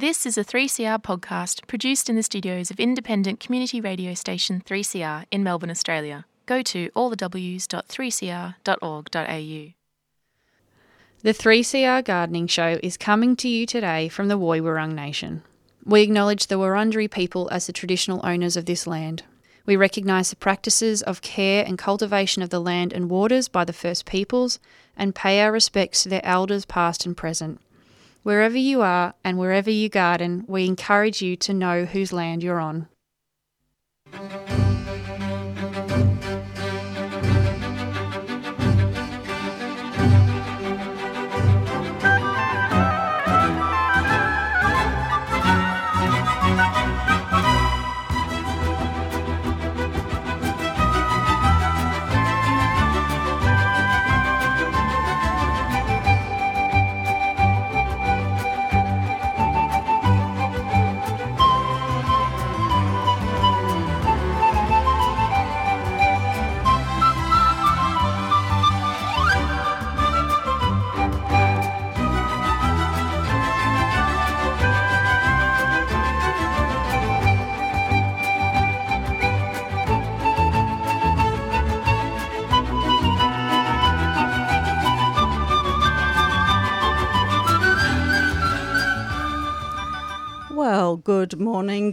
This is a 3CR podcast produced in the studios of independent community radio station 3CR in Melbourne, Australia. Go to allthews.3cr.org.au. The 3CR Gardening Show is coming to you today from the Woi Wurrung Nation. We acknowledge the Wurundjeri people as the traditional owners of this land. We recognise the practices of care and cultivation of the land and waters by the First Peoples and pay our respects to their elders past and present. Wherever you are and wherever you garden, we encourage you to know whose land you're on. Well,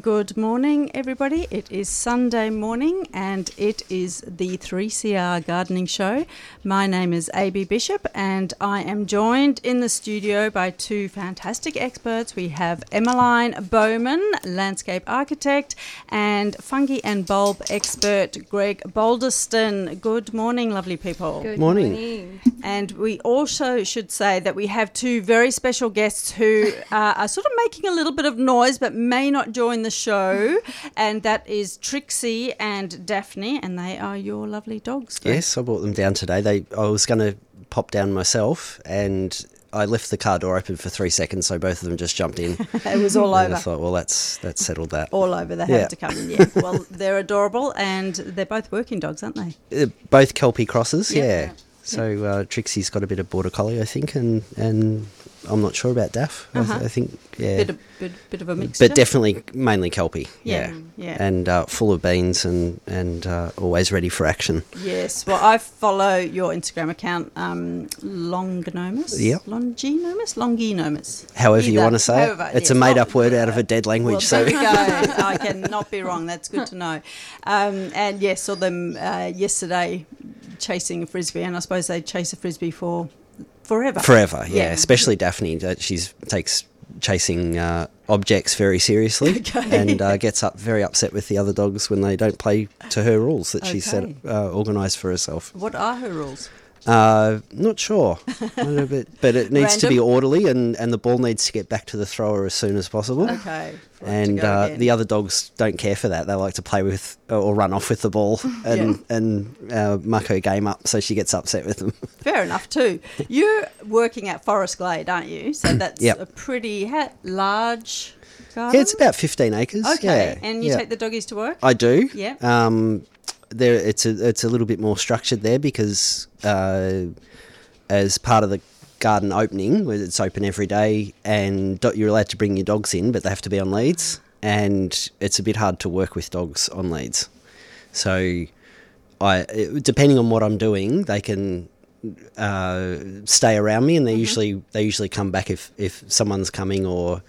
good morning, everybody. It is Sunday morning and it is the 3CR Gardening Show. My name is AB Bishop and I am joined in the studio by two fantastic experts. We have Emmaline Bowman, landscape architect, and fungi and bulb expert Greg Boldiston. Good morning, lovely people. Good morning. And we also should say that we have two very special guests who are sort of making a little bit of noise but may not join the show, and that is Trixie and Daphne, and they are your lovely dogs. Greg. Yes, I brought them down today. I was going to pop down myself, and I left the car door open for 3 seconds, so both of them just jumped in. It was all over. I thought, well, that's settled that. All over, they have to come in, yeah. Well, they're adorable, and they're both working dogs, aren't they? They're both Kelpie crosses, yeah. So Trixie's got a bit of border collie, I think, and I'm not sure about Daph. Uh-huh. I think, yeah. Bit of a mixture. But definitely mainly Kelpie. Yeah. And full of beans and always ready for action. Yes. Well, I follow your Instagram account, Longinomus. Yeah. Longinomus. However you want to say it. It's a made-up word out of a dead language. Well, so there you go. I cannot be wrong. That's good to know. And, yeah, saw them yesterday chasing a Frisbee, and I suppose they chase a Frisbee for... Forever, yeah. Especially Daphne, she takes chasing objects very seriously and gets up very upset with the other dogs when they don't play to her rules that she set organised for herself. What are her rules? Not sure, but it needs to be orderly, and the ball needs to get back to the thrower as soon as possible. Okay. And the other dogs don't care for that. They like to play with or run off with the ball and muck her game up, so she gets upset with them. Fair enough too. You're working at Forest Glade, aren't you? So that's a pretty large garden. Yeah, it's about 15 acres. Okay, yeah. And you take the doggies to work? I do. Yeah. There, it's a little bit more structured there because as part of the garden opening, where it's open every day, and you're allowed to bring your dogs in, but they have to be on leads, and it's a bit hard to work with dogs on leads. So, depending on what I'm doing, they can stay around me, and they usually come back if someone's coming or.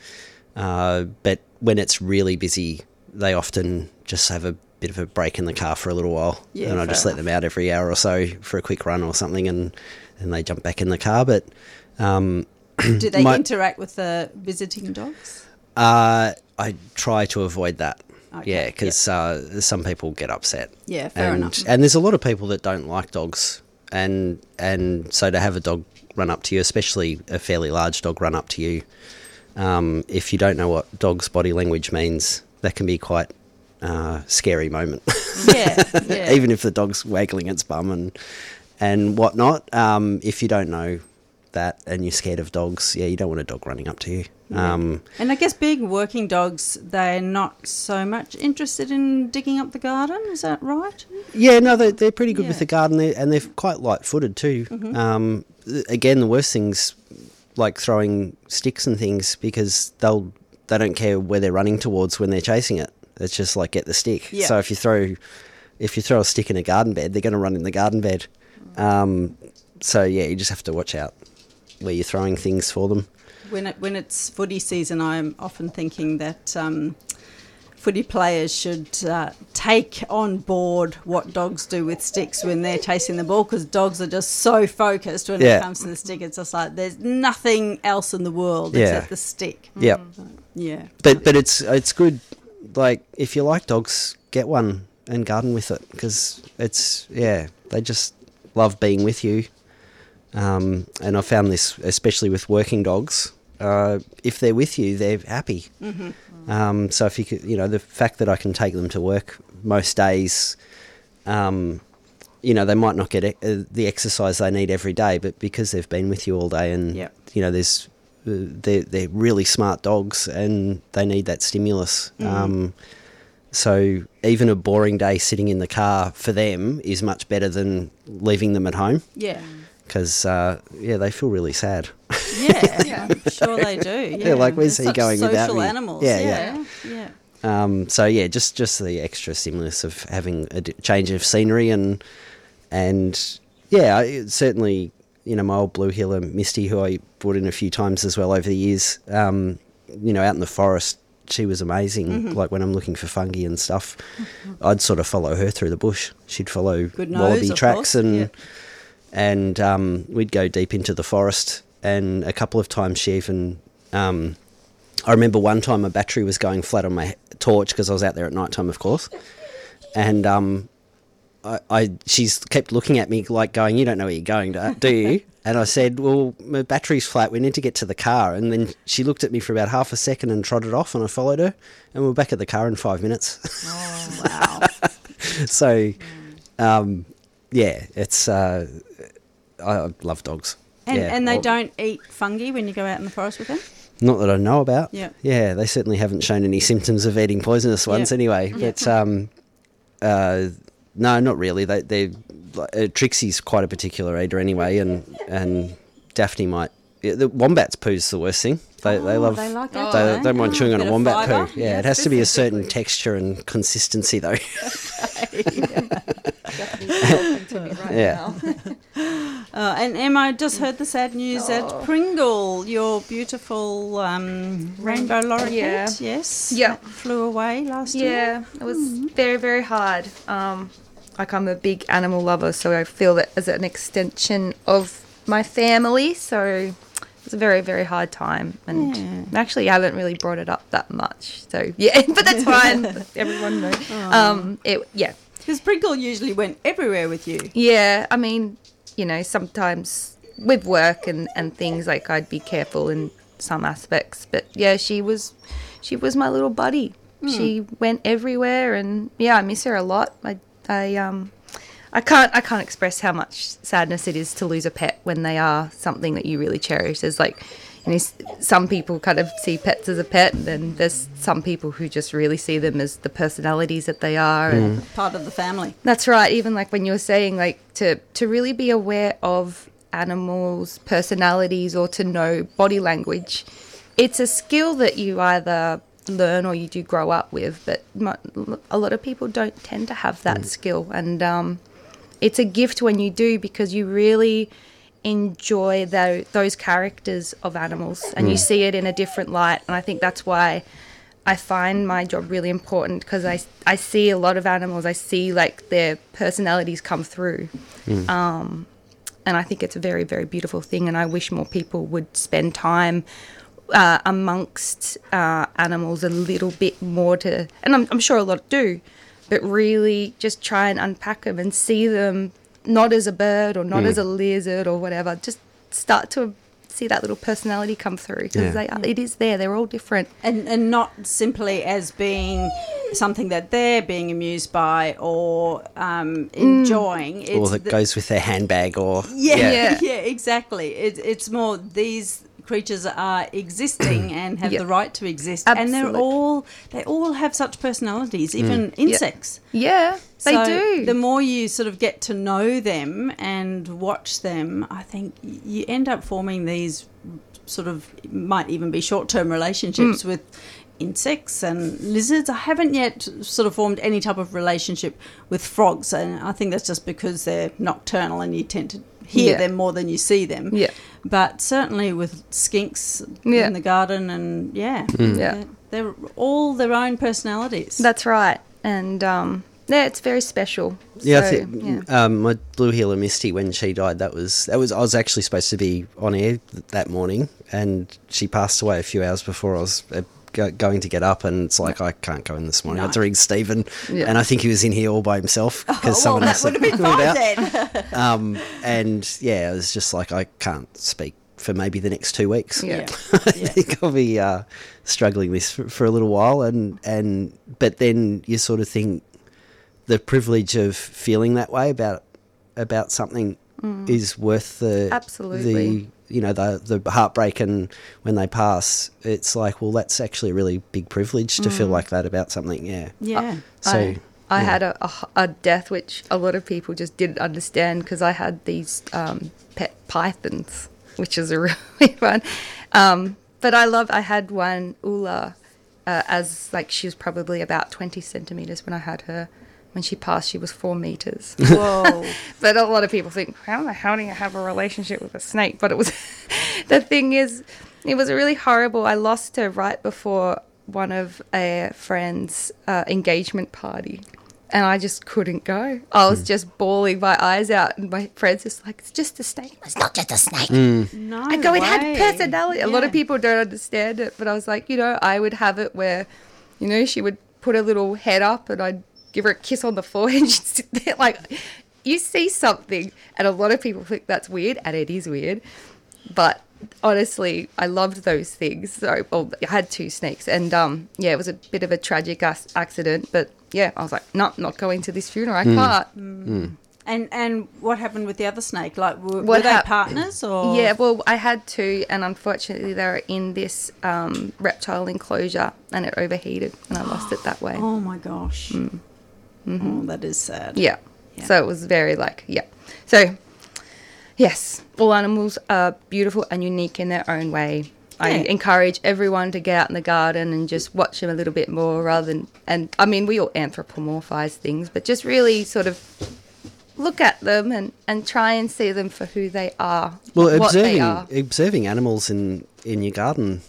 But when it's really busy, they often just have a bit of a break in the car for a little while, and I just let them out every hour or so for a quick run or something, and they jump back in the car. But do they interact with the visiting dogs? I try to avoid that. Okay. Yeah, because some people get upset. Yeah, fair enough. And there's a lot of people that don't like dogs, and so to have a dog run up to you, especially a fairly large dog run up to you, if you don't know what dog's body language means, that can be quite scary moment. Yeah. Even if the dog's waggling its bum and whatnot, if you don't know that and you're scared of dogs, you don't want a dog running up to you. Yeah. And I guess big working dogs, they're not so much interested in digging up the garden, is that right? Yeah, no, they're pretty good with the garden, and they're quite light-footed too. Mm-hmm. Again, the worst thing's like throwing sticks and things, because they'll they don't care where they're running towards when they're chasing it. It's just like, get the stick. Yeah. So if you throw a stick in a garden bed, they're going to run in the garden bed. So yeah, you just have to watch out where you're throwing things for them. When it's footy season, I'm often thinking that footy players should take on board what dogs do with sticks when they're chasing the ball, because dogs are just so focused when it comes to the stick. It's just like there's nothing else in the world except the stick. Yeah. Yeah. But it's good. Like, if you like dogs, get one and garden with it, because they just love being with you. And I found this, especially with working dogs, if they're with you, they're happy. Mm-hmm. So if you could, the fact that I can take them to work most days, they might not get the exercise they need every day, but because they've been with you all day and, they're really smart dogs and they need that stimulus. Mm. So even a boring day sitting in the car for them is much better than leaving them at home. Yeah. Because, they feel really sad. Yeah, yeah, I'm sure they do. Yeah. They're like, where's he going without me? Social animals. Yeah. Just the extra stimulus of having a change of scenery certainly, my old blue heeler, Misty, who I brought in a few times as well over the years, out in the forest, she was amazing. Mm-hmm. Like, when I'm looking for fungi and stuff, I'd sort of follow her through the bush. She'd follow wallaby tracks and we'd go deep into the forest, and a couple of times she even I remember one time my battery was going flat on my torch because I was out there at night time, of course, and she's kept looking at me like going, you don't know where you're going, do you? And I said, well, my battery's flat, we need to get to the car. And then she looked at me for about half a second and trotted off, and I followed her, and we're back at the car in 5 minutes. Oh, wow. So it's I love dogs. And they don't eat fungi when you go out in the forest with them? Not that I know about. Yeah. Yeah, they certainly haven't shown any symptoms of eating poisonous ones anyway. But no, not really. Trixie's quite a particular eater anyway, and Daphne might. Yeah, the wombat's poo's the worst thing. They don't mind chewing on a wombat poo. Yeah, it has to be a certain texture and consistency though. And Emma, I just heard the sad news at Pringle, your beautiful rainbow lorikeet, flew away last year. Yeah, it was very, very hard. Like, I'm a big animal lover, so I feel that as an extension of my family, so it's a very, very hard time, and actually I haven't really brought it up that much, so but that's fine. Everyone knows. Aww. Because Pringle usually went everywhere with you. Yeah, I mean, sometimes with work and things, like, I'd be careful in some aspects. But, she was my little buddy. Mm. She went everywhere, and, I miss her a lot. I can't express how much sadness it is to lose a pet when they are something that you really cherish. There's, some people kind of see pets as a pet, and then there's some people who just really see them as the personalities that they are. And part of the family. That's right. Even when you were saying, to really be aware of animals' personalities or to know body language, it's a skill that you either learn or you do grow up with, but a lot of people don't tend to have that skill. And it's a gift when you do, because you really enjoy those characters of animals, and you see it in a different light. And I think that's why I find my job really important, because I see a lot of animals, I see their personalities come through, and I think it's a very, very beautiful thing, and I wish more people would spend time amongst animals a little bit more, and I'm sure a lot do, but really just try and unpack them and see them not as a bird or not as a lizard or whatever, just start to see that little personality come through, because it is there. They're all different. And not simply as being something that they're being amused by or enjoying. It's or that goes with their handbag or... Yeah, exactly. It's more these creatures are existing and have the right to exist. Absolute. And they all have such personalities, even insects. Yeah, they do. The more you sort of get to know them and watch them, I think you end up forming these sort of might even be short-term relationships with insects and lizards. I haven't yet sort of formed any type of relationship with frogs, and I think that's just because they're nocturnal and you tend to hear them more than you see them. Yeah. But certainly with skinks in the garden and, they're all their own personalities. That's right. And, yeah, it's very special. Yeah, so, I think my blue heeler Misty, when she died, that was I was actually supposed to be on air that morning, and she passed away a few hours before I was going to get up, and it's like, I can't go in this morning. No. I had to ring Stephen, and I think he was in here all by himself because someone else would have been fine then. And yeah, it was just like, I can't speak for maybe the next 2 weeks. Yeah. I think I'll be struggling with for a little while, and but then you sort of think, the privilege of feeling that way about something is worth the the heartbreak, and when they pass, it's like, well, that's actually a really big privilege to feel like that about something. I had a death which a lot of people just didn't understand, because I had these pet pythons, which is a really fun. But I had one Ula, as like she was probably about 20 centimeters when I had her. When she passed, she was 4 meters. Whoa! But a lot of people think, how the hell do you have a relationship with a snake? But it was the thing is, it was really horrible. I lost her right before one of a friend's engagement party, and I just couldn't go. I was just bawling my eyes out, and my friend's just like, "It's just a snake. It's not just a snake." No, I go, it had personality. Yeah. A lot of people don't understand it, but I was like, I would have it where, she would put her little head up, and I'd give her a kiss on the forehead, and she'd sit there like, you see something, and a lot of people think that's weird, and it is weird, but honestly, I loved those things. So, I had 2 snakes, and it was a bit of a tragic accident, but yeah, I was like, no, not going to this funeral, I can't. And what happened with the other snake? Like, were they partners or? Yeah, well, I had 2, and unfortunately, they were in this reptile enclosure, and it overheated, and I lost it that way. Oh my gosh. Mm-hmm. Oh, that is sad. Yeah. So it was very So, yes, all animals are beautiful and unique in their own way. Yeah. I encourage everyone to get out in the garden and just watch them a little bit more rather than – and, I mean, we all anthropomorphise things, but just really sort of look at them and try and see them for who they are, what they are. Observing animals in your garden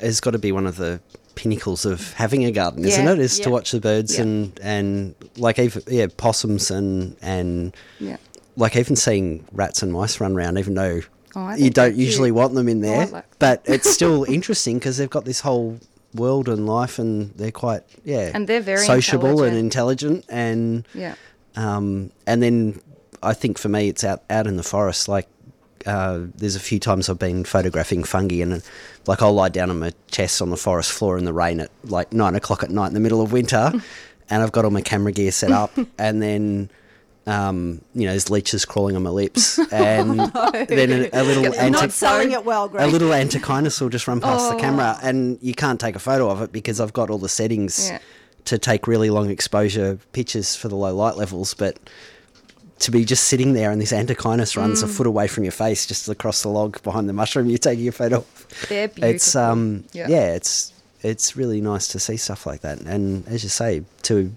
has got to be one of the – pinnacles of having a garden, isn't it? Is to watch the birds and like even possums and like even seeing rats and mice run around, even though you don't usually want them in there, but it's still interesting because they've got this whole world and life, and they're quite and they're very sociable and intelligent, and and then I think for me it's out in the forest, like. There's a few times I've been photographing fungi, and like I'll lie down on my chest on the forest floor in the rain at like 9 o'clock at night in the middle of winter, and I've got all my camera gear set up, and then there's leeches crawling on my lips, and then a little not selling it well, Greg. A little antechinus will just run past the camera, and you can't take a photo of it because I've got all the settings to take really long exposure pictures for the low light levels, but. To be just sitting there and this antechinus runs a foot away from your face just across the log behind the mushroom you're taking your photo of. They're beautiful. It's, it's really nice to see stuff like that. And as you say, to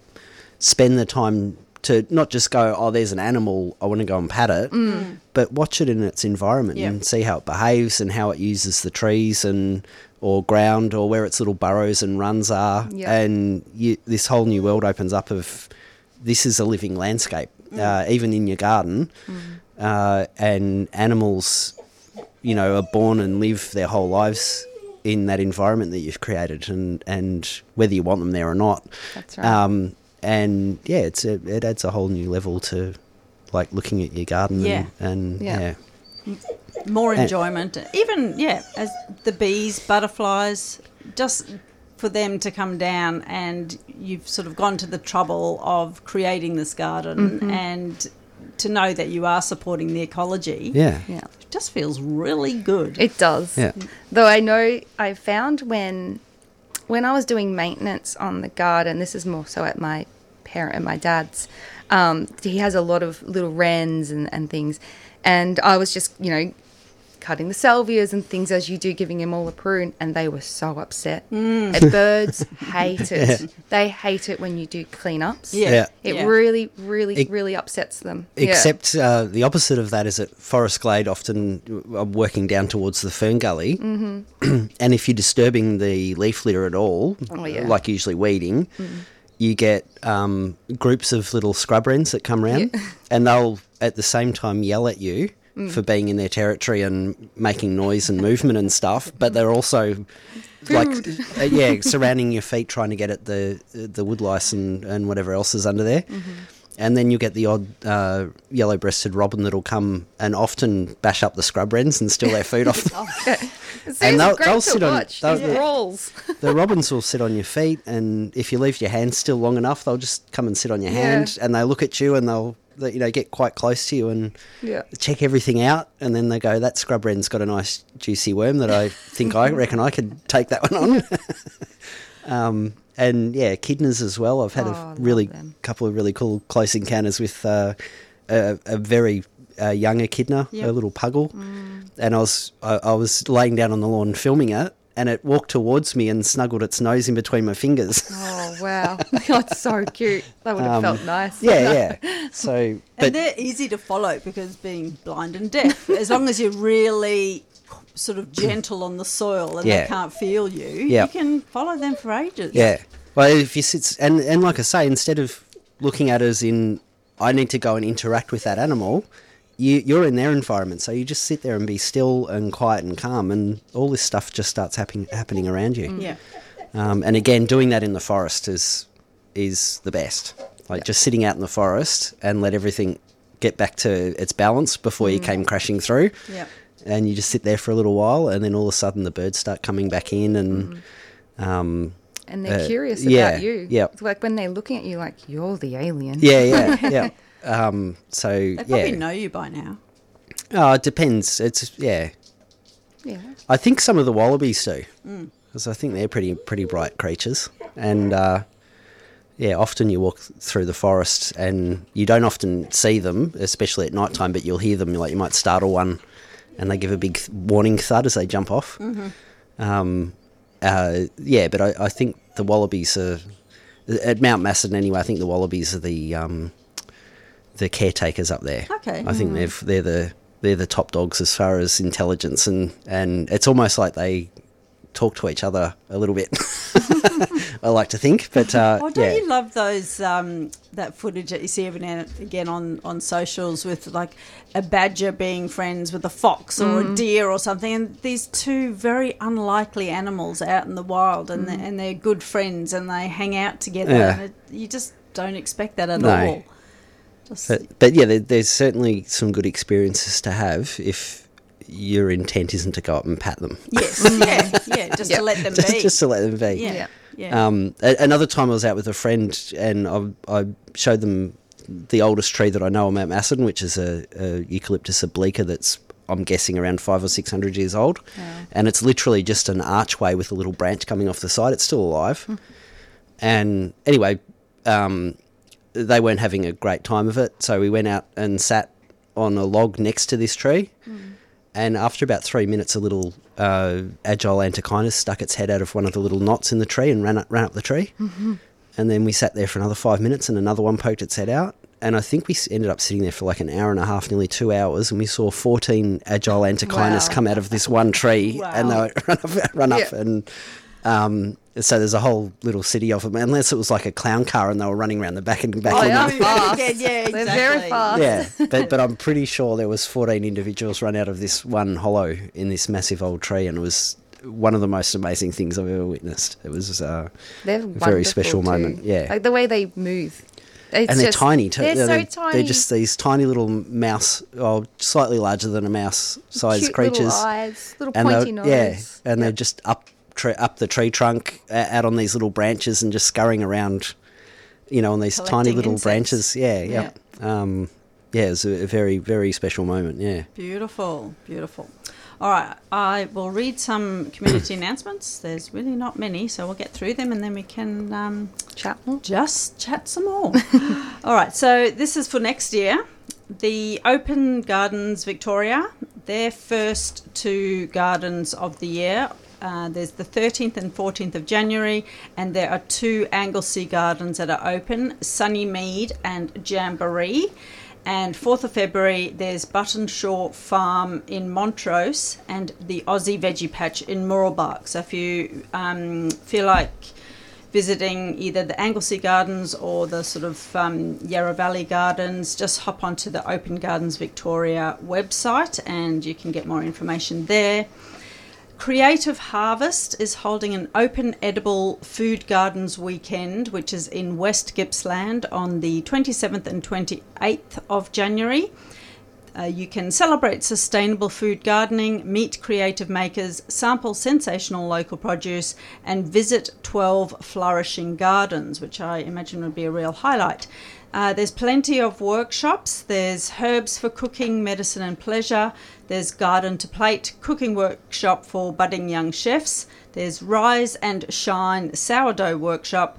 spend the time to not just go, there's an animal, I want to go and pat it, but watch it in its environment and see how it behaves and how it uses the trees and or ground or where its little burrows and runs are. Yeah. And this whole new world opens up of this is a living landscape. Even in your garden, and animals, are born and live their whole lives in that environment that you've created, and whether you want them there or not. That's right. It adds a whole new level to, like, looking at your garden. Yeah. More enjoyment. As the bees, butterflies, just for them to come down, and you've sort of gone to the trouble of creating this garden and to know that you are supporting the ecology. Yeah. Yeah. It just feels really good. It does. Yeah. Though I know I found when I was doing maintenance on the garden, this is more so at my parent and my dad's, he has a lot of little wrens and things, and I was just, cutting the salvias and things as you do, giving them all a prune, and they were so upset. Mm. And birds hate it. Yeah. They hate it when you do cleanups. Yeah. It really upsets them. Except the opposite of that is that Forest Glade often are working down towards the Fern Gully, mm-hmm. and if you're disturbing the leaf litter at all, like usually weeding, mm-hmm. you get groups of little scrub wrens that come round, and they'll at the same time yell at you for being in their territory and making noise and movement and stuff, but they're also surrounding your feet trying to get at the woodlice and whatever else is under there. Mm-hmm. And then you'll get the odd yellow-breasted robin that'll come and often bash up the scrub wrens and steal their food off them. And they'll sit on rolls. The robins will sit on your feet, and if you leave your hand still long enough, they'll just come and sit on your hand, and they look at you and they'll get quite close to you and check everything out, and then they go, that scrub wren's got a nice juicy worm that I think I reckon I could take that one on. And, echidnas as well. I've had couple of really cool close encounters with a very young echidna, a little puggle. Mm. And I was laying down on the lawn filming it, and it walked towards me and snuggled its nose in between my fingers. Oh, wow. That's so cute. That would have felt nice. Yeah. So, and they're easy to follow because being blind and deaf, as long as you're really sort of gentle on the soil and they can't feel you, you can follow them for ages. Yeah. Well, if you sit and like I say, instead of looking at it as in I need to go and interact with that animal, you're in their environment, so you just sit there and be still and quiet and calm, and all this stuff just starts happening around you. Mm. Yeah. And again, doing that in the forest is the best. Like just sitting out in the forest and let everything get back to its balance before you came crashing through. Yeah. And you just sit there for a little while, and then all of a sudden the birds start coming back in, and they're curious about you. Yeah, it's like when they're looking at you, like you're the alien. Yeah. So they probably know you by now. Oh, it depends. It's yeah. I think some of the wallabies do, because I think they're pretty bright creatures, and often you walk through the forest and you don't often see them, especially at night time, but you'll hear them. Like you might startle one. And they give a big warning thud as they jump off. Mm-hmm. But I think the wallabies are at Mount Macedon anyway. I think the wallabies are the caretakers up there. Okay, I think they're the top dogs as far as intelligence, and it's almost like they talk to each other a little bit. I like to think, but you love those that footage that you see every now and again on socials with like a badger being friends with a fox or a deer or something, and these two very unlikely animals out in the wild, and they're good friends and they hang out together. Yeah. And you just don't expect that at all. There's certainly some good experiences to have if your intent isn't to go up and pat them. Yes, just to let them be. Just to let them be. Yeah. Another time I was out with a friend, and I showed them the oldest tree that I know on Mount Macedon, which is a eucalyptus obliqua that's, I'm guessing, around 500 or 600 years old. Yeah. And it's literally just an archway with a little branch coming off the side. It's still alive. Mm. And anyway, they weren't having a great time of it, so we went out and sat on a log next to this tree. Mm. And after about 3 minutes, a little agile antechinus stuck its head out of one of the little knots in the tree and ran up the tree. Mm-hmm. And then we sat there for another 5 minutes, and another one poked its head out. And I think we ended up sitting there for like an hour and a half, nearly 2 hours, and we saw 14 agile antechinus come out of this one tree, and they run up. And so there's a whole little city of them, unless it was like a clown car and they were running around the back and back. Oh, they are fast. Exactly. They're very fast. Yeah, but I'm pretty sure there was 14 individuals run out of this one hollow in this massive old tree, and it was one of the most amazing things I've ever witnessed. It was a very special moment. Yeah, like the way they move. And they're tiny too. They're so tiny. They're just these tiny little mouse, slightly larger than a mouse-sized creatures. Little eyes, little pointy nose. Yeah, and they're just up the tree trunk, out on these little branches, and just scurrying around, on these tiny little insects. Branches. Yeah. It was a very, very special moment. Yeah. Beautiful. All right, I will read some community announcements. There's really not many, so we'll get through them and then we can chat some more. All right, so this is for next year. The Open Gardens Victoria, their first two gardens of the year. There's the 13th and 14th of January, and there are two Anglesey Gardens that are open, Sunny Mead and Jamboree. And 4th of February, there's Buttonshaw Farm in Montrose and the Aussie Veggie Patch in Moorlbark. So if you feel like visiting either the Anglesey Gardens or the sort of Yarra Valley Gardens, just hop onto the Open Gardens Victoria website and you can get more information there. Creative Harvest is holding an open edible food gardens weekend, which is in West Gippsland on the 27th and 28th of January. You can celebrate sustainable food gardening, meet creative makers, sample sensational local produce, and visit 12 flourishing gardens, which I imagine would be a real highlight. There's plenty of workshops. There's herbs for cooking, medicine and pleasure. There's garden to plate, cooking workshop for budding young chefs. There's rise and shine sourdough workshop.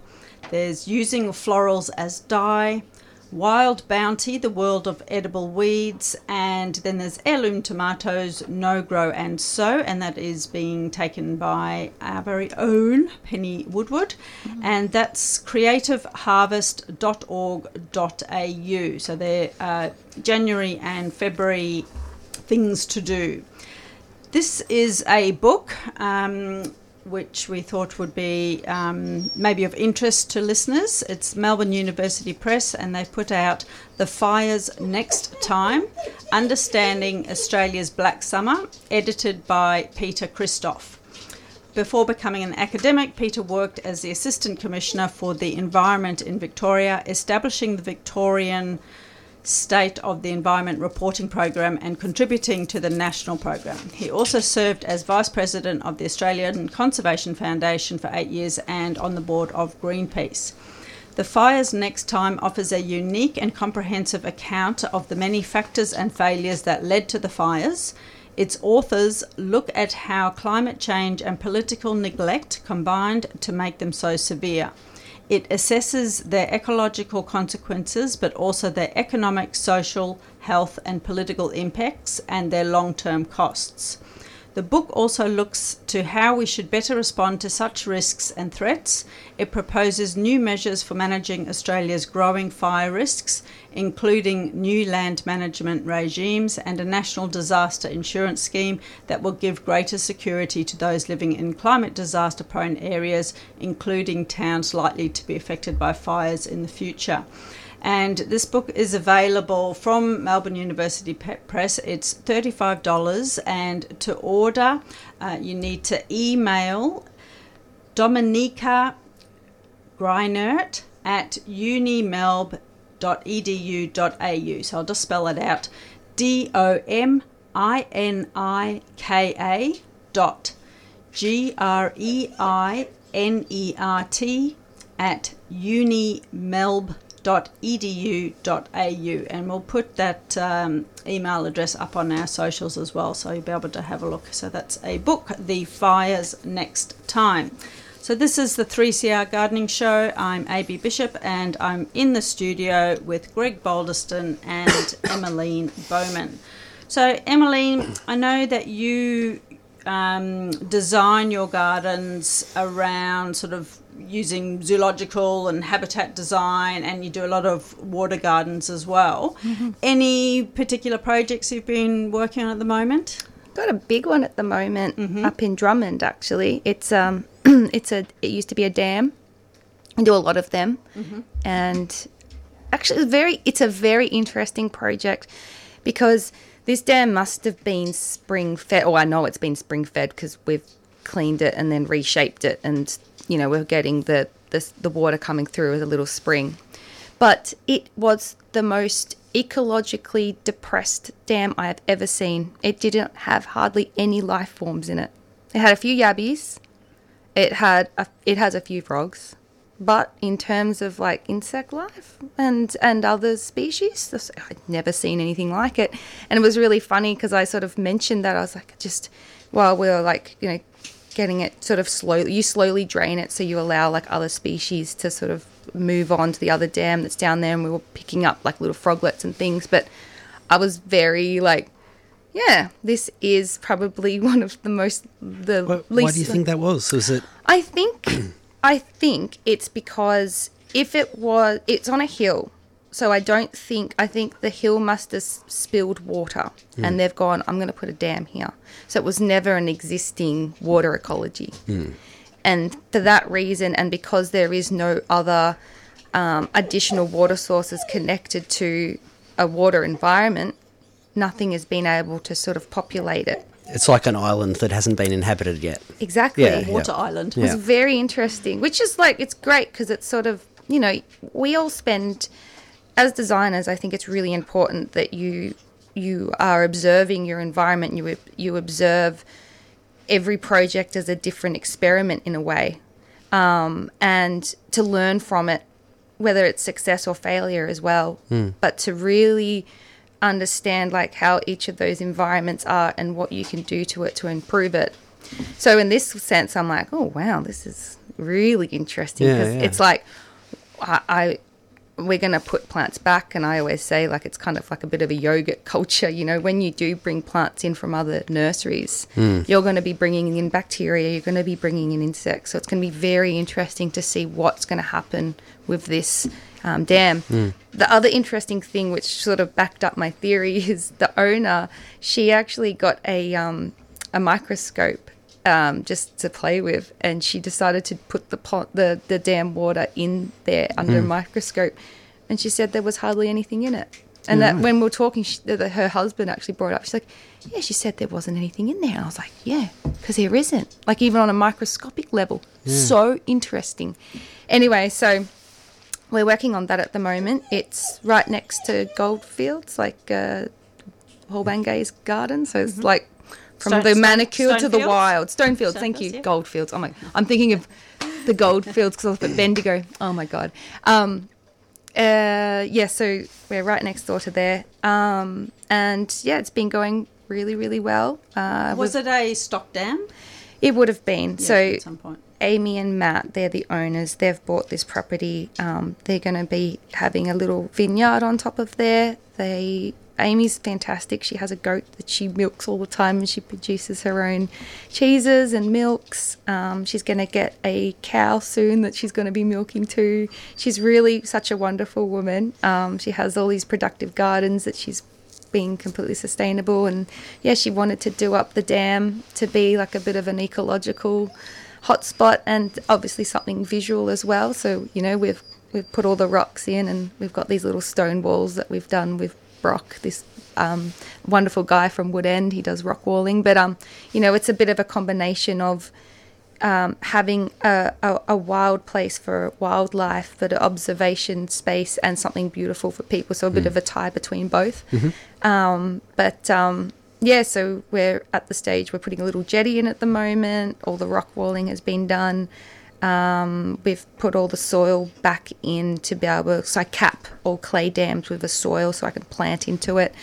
There's using florals as dye. Wild Bounty, the world of edible weeds, and then there's heirloom tomatoes, no grow and sow, and that is being taken by our very own Penny Woodward, and that's creativeharvest.org.au. So they're January and February things to do. This is a book which we thought would be maybe of interest to listeners. It's Melbourne University Press, and they've put out The Fires Next Time, Understanding Australia's Black Summer, edited by Peter Christoph. Before becoming an academic, Peter worked as the Assistant Commissioner for the Environment in Victoria, establishing the Victorian State of the Environment Reporting Program and contributing to the national program. He also served as Vice President of the Australian Conservation Foundation for 8 years and on the board of Greenpeace. The Fires Next Time offers a unique and comprehensive account of the many factors and failures that led to the fires. Its authors look at how climate change and political neglect combined to make them so severe. It assesses their ecological consequences, but also their economic, social, health and political impacts and their long-term costs. The book also looks to how we should better respond to such risks and threats. It proposes new measures for managing Australia's growing fire risks, including new land management regimes and a national disaster insurance scheme that will give greater security to those living in climate disaster-prone areas, including towns likely to be affected by fires in the future. And this book is available from Melbourne University Press. It's $35, and to order, you need to email Dominika Greinert at unimelb.edu.au. So I'll just spell it out, DOMINIKA.GREINERT at unimelb.edu.au, and we'll put that email address up on our socials as well, so you'll be able to have a look. So that's a book, The Fires Next Time. So this is the 3CR Gardening Show. I'm AB Bishop, and I'm in the studio with Greg Boldiston and Emmaline Bowman. So Emmaline, I know that you design your gardens around sort of using zoological and habitat design, and you do a lot of water gardens as well. Mm-hmm. Any particular projects you've been working on at the moment? Got a big one at the moment up in Drummond, actually. It's it used to be a dam. I do a lot of them, and actually it's a very interesting project because this dam must have been spring fed. Oh, I know it's been spring fed because we've cleaned it and then reshaped it, and you know, we're getting the water coming through as a little spring. But it was the most ecologically depressed dam I have ever seen. It didn't have hardly any life forms in it. It had a few yabbies. It has a few frogs. But in terms of like insect life and other species, I'd never seen anything like it. And it was really funny because I sort of mentioned that. I was like, just while we were like, you know, getting it sort of slowly drain it, so you allow like other species to sort of move on to the other dam that's down there, and we were picking up like little froglets and things. But I was very like Yeah, this is probably one of the most least. Why do you think that was? Is it? I think it's because it's on a hill, so I think the hill must have spilled water, and they've gone, I'm going to put a dam here. So it was never an existing water ecology, and for that reason, and because there is no other additional water sources connected to a water environment, nothing has been able to sort of populate it. It's like an island that hasn't been inhabited yet. Exactly. Yeah, water island. Yeah. It's very interesting, which is like, it's great because it's sort of, you know, we all spend, as designers, I think it's really important that you are observing your environment, you observe every project as a different experiment in a way, and to learn from it, whether it's success or failure as well, but to really understand like how each of those environments are and what you can do to it to improve it. So in this sense, I'm like, oh wow, this is really interesting, because it's like we're going to put plants back, and I always say like it's kind of like a bit of a yogurt culture, you know, when you do bring plants in from other nurseries, you're going to be bringing in bacteria, you're going to be bringing in insects, so it's going to be very interesting to see what's going to happen with this dam. The other interesting thing which sort of backed up my theory is the owner, she actually got a microscope just to play with, and she decided to put the dam water in there under a microscope, and she said there was hardly anything in it. And that when we were talking, her husband actually brought up, she's like, yeah, she said there wasn't anything in there. And I was like, yeah, because there isn't, like even on a microscopic level. So interesting. Anyway, so we're working on that at the moment. It's right next to Goldfields, like Holbange's garden, so it's like from the manicure to the wild. Stonefields, thank you. Yeah. Goldfields. Oh my! I'm thinking of the Goldfields because I was at Bendigo. Oh my God. Yeah, so we're right next door to there. And yeah, it's been going really, really well. Was it a stock dam? It would have been. Yeah, so at some point. Amy and Matt, they're the owners. They've bought this property. They're going to be having a little vineyard on top of there. Amy's fantastic. She has a goat that she milks all the time, and she produces her own cheeses and milks. She's going to get a cow soon that she's going to be milking too. She's really such a wonderful woman. She has all these productive gardens that she's being completely sustainable, and yeah, she wanted to do up the dam to be like a bit of an ecological hotspot, and obviously something visual as well. So, you know, we've put all the rocks in, and we've got these little stone walls that we've done with Brock, this wonderful guy from Woodend. He does rock walling, but you know, it's a bit of a combination of having a wild place for wildlife, but an observation space and something beautiful for people, so a bit of a tie between both. Yeah, so we're at the stage, we're putting a little jetty in at the moment. All the rock walling has been done. We've put all the soil back in to be able, so I cap all clay dams with the soil so I can plant into it.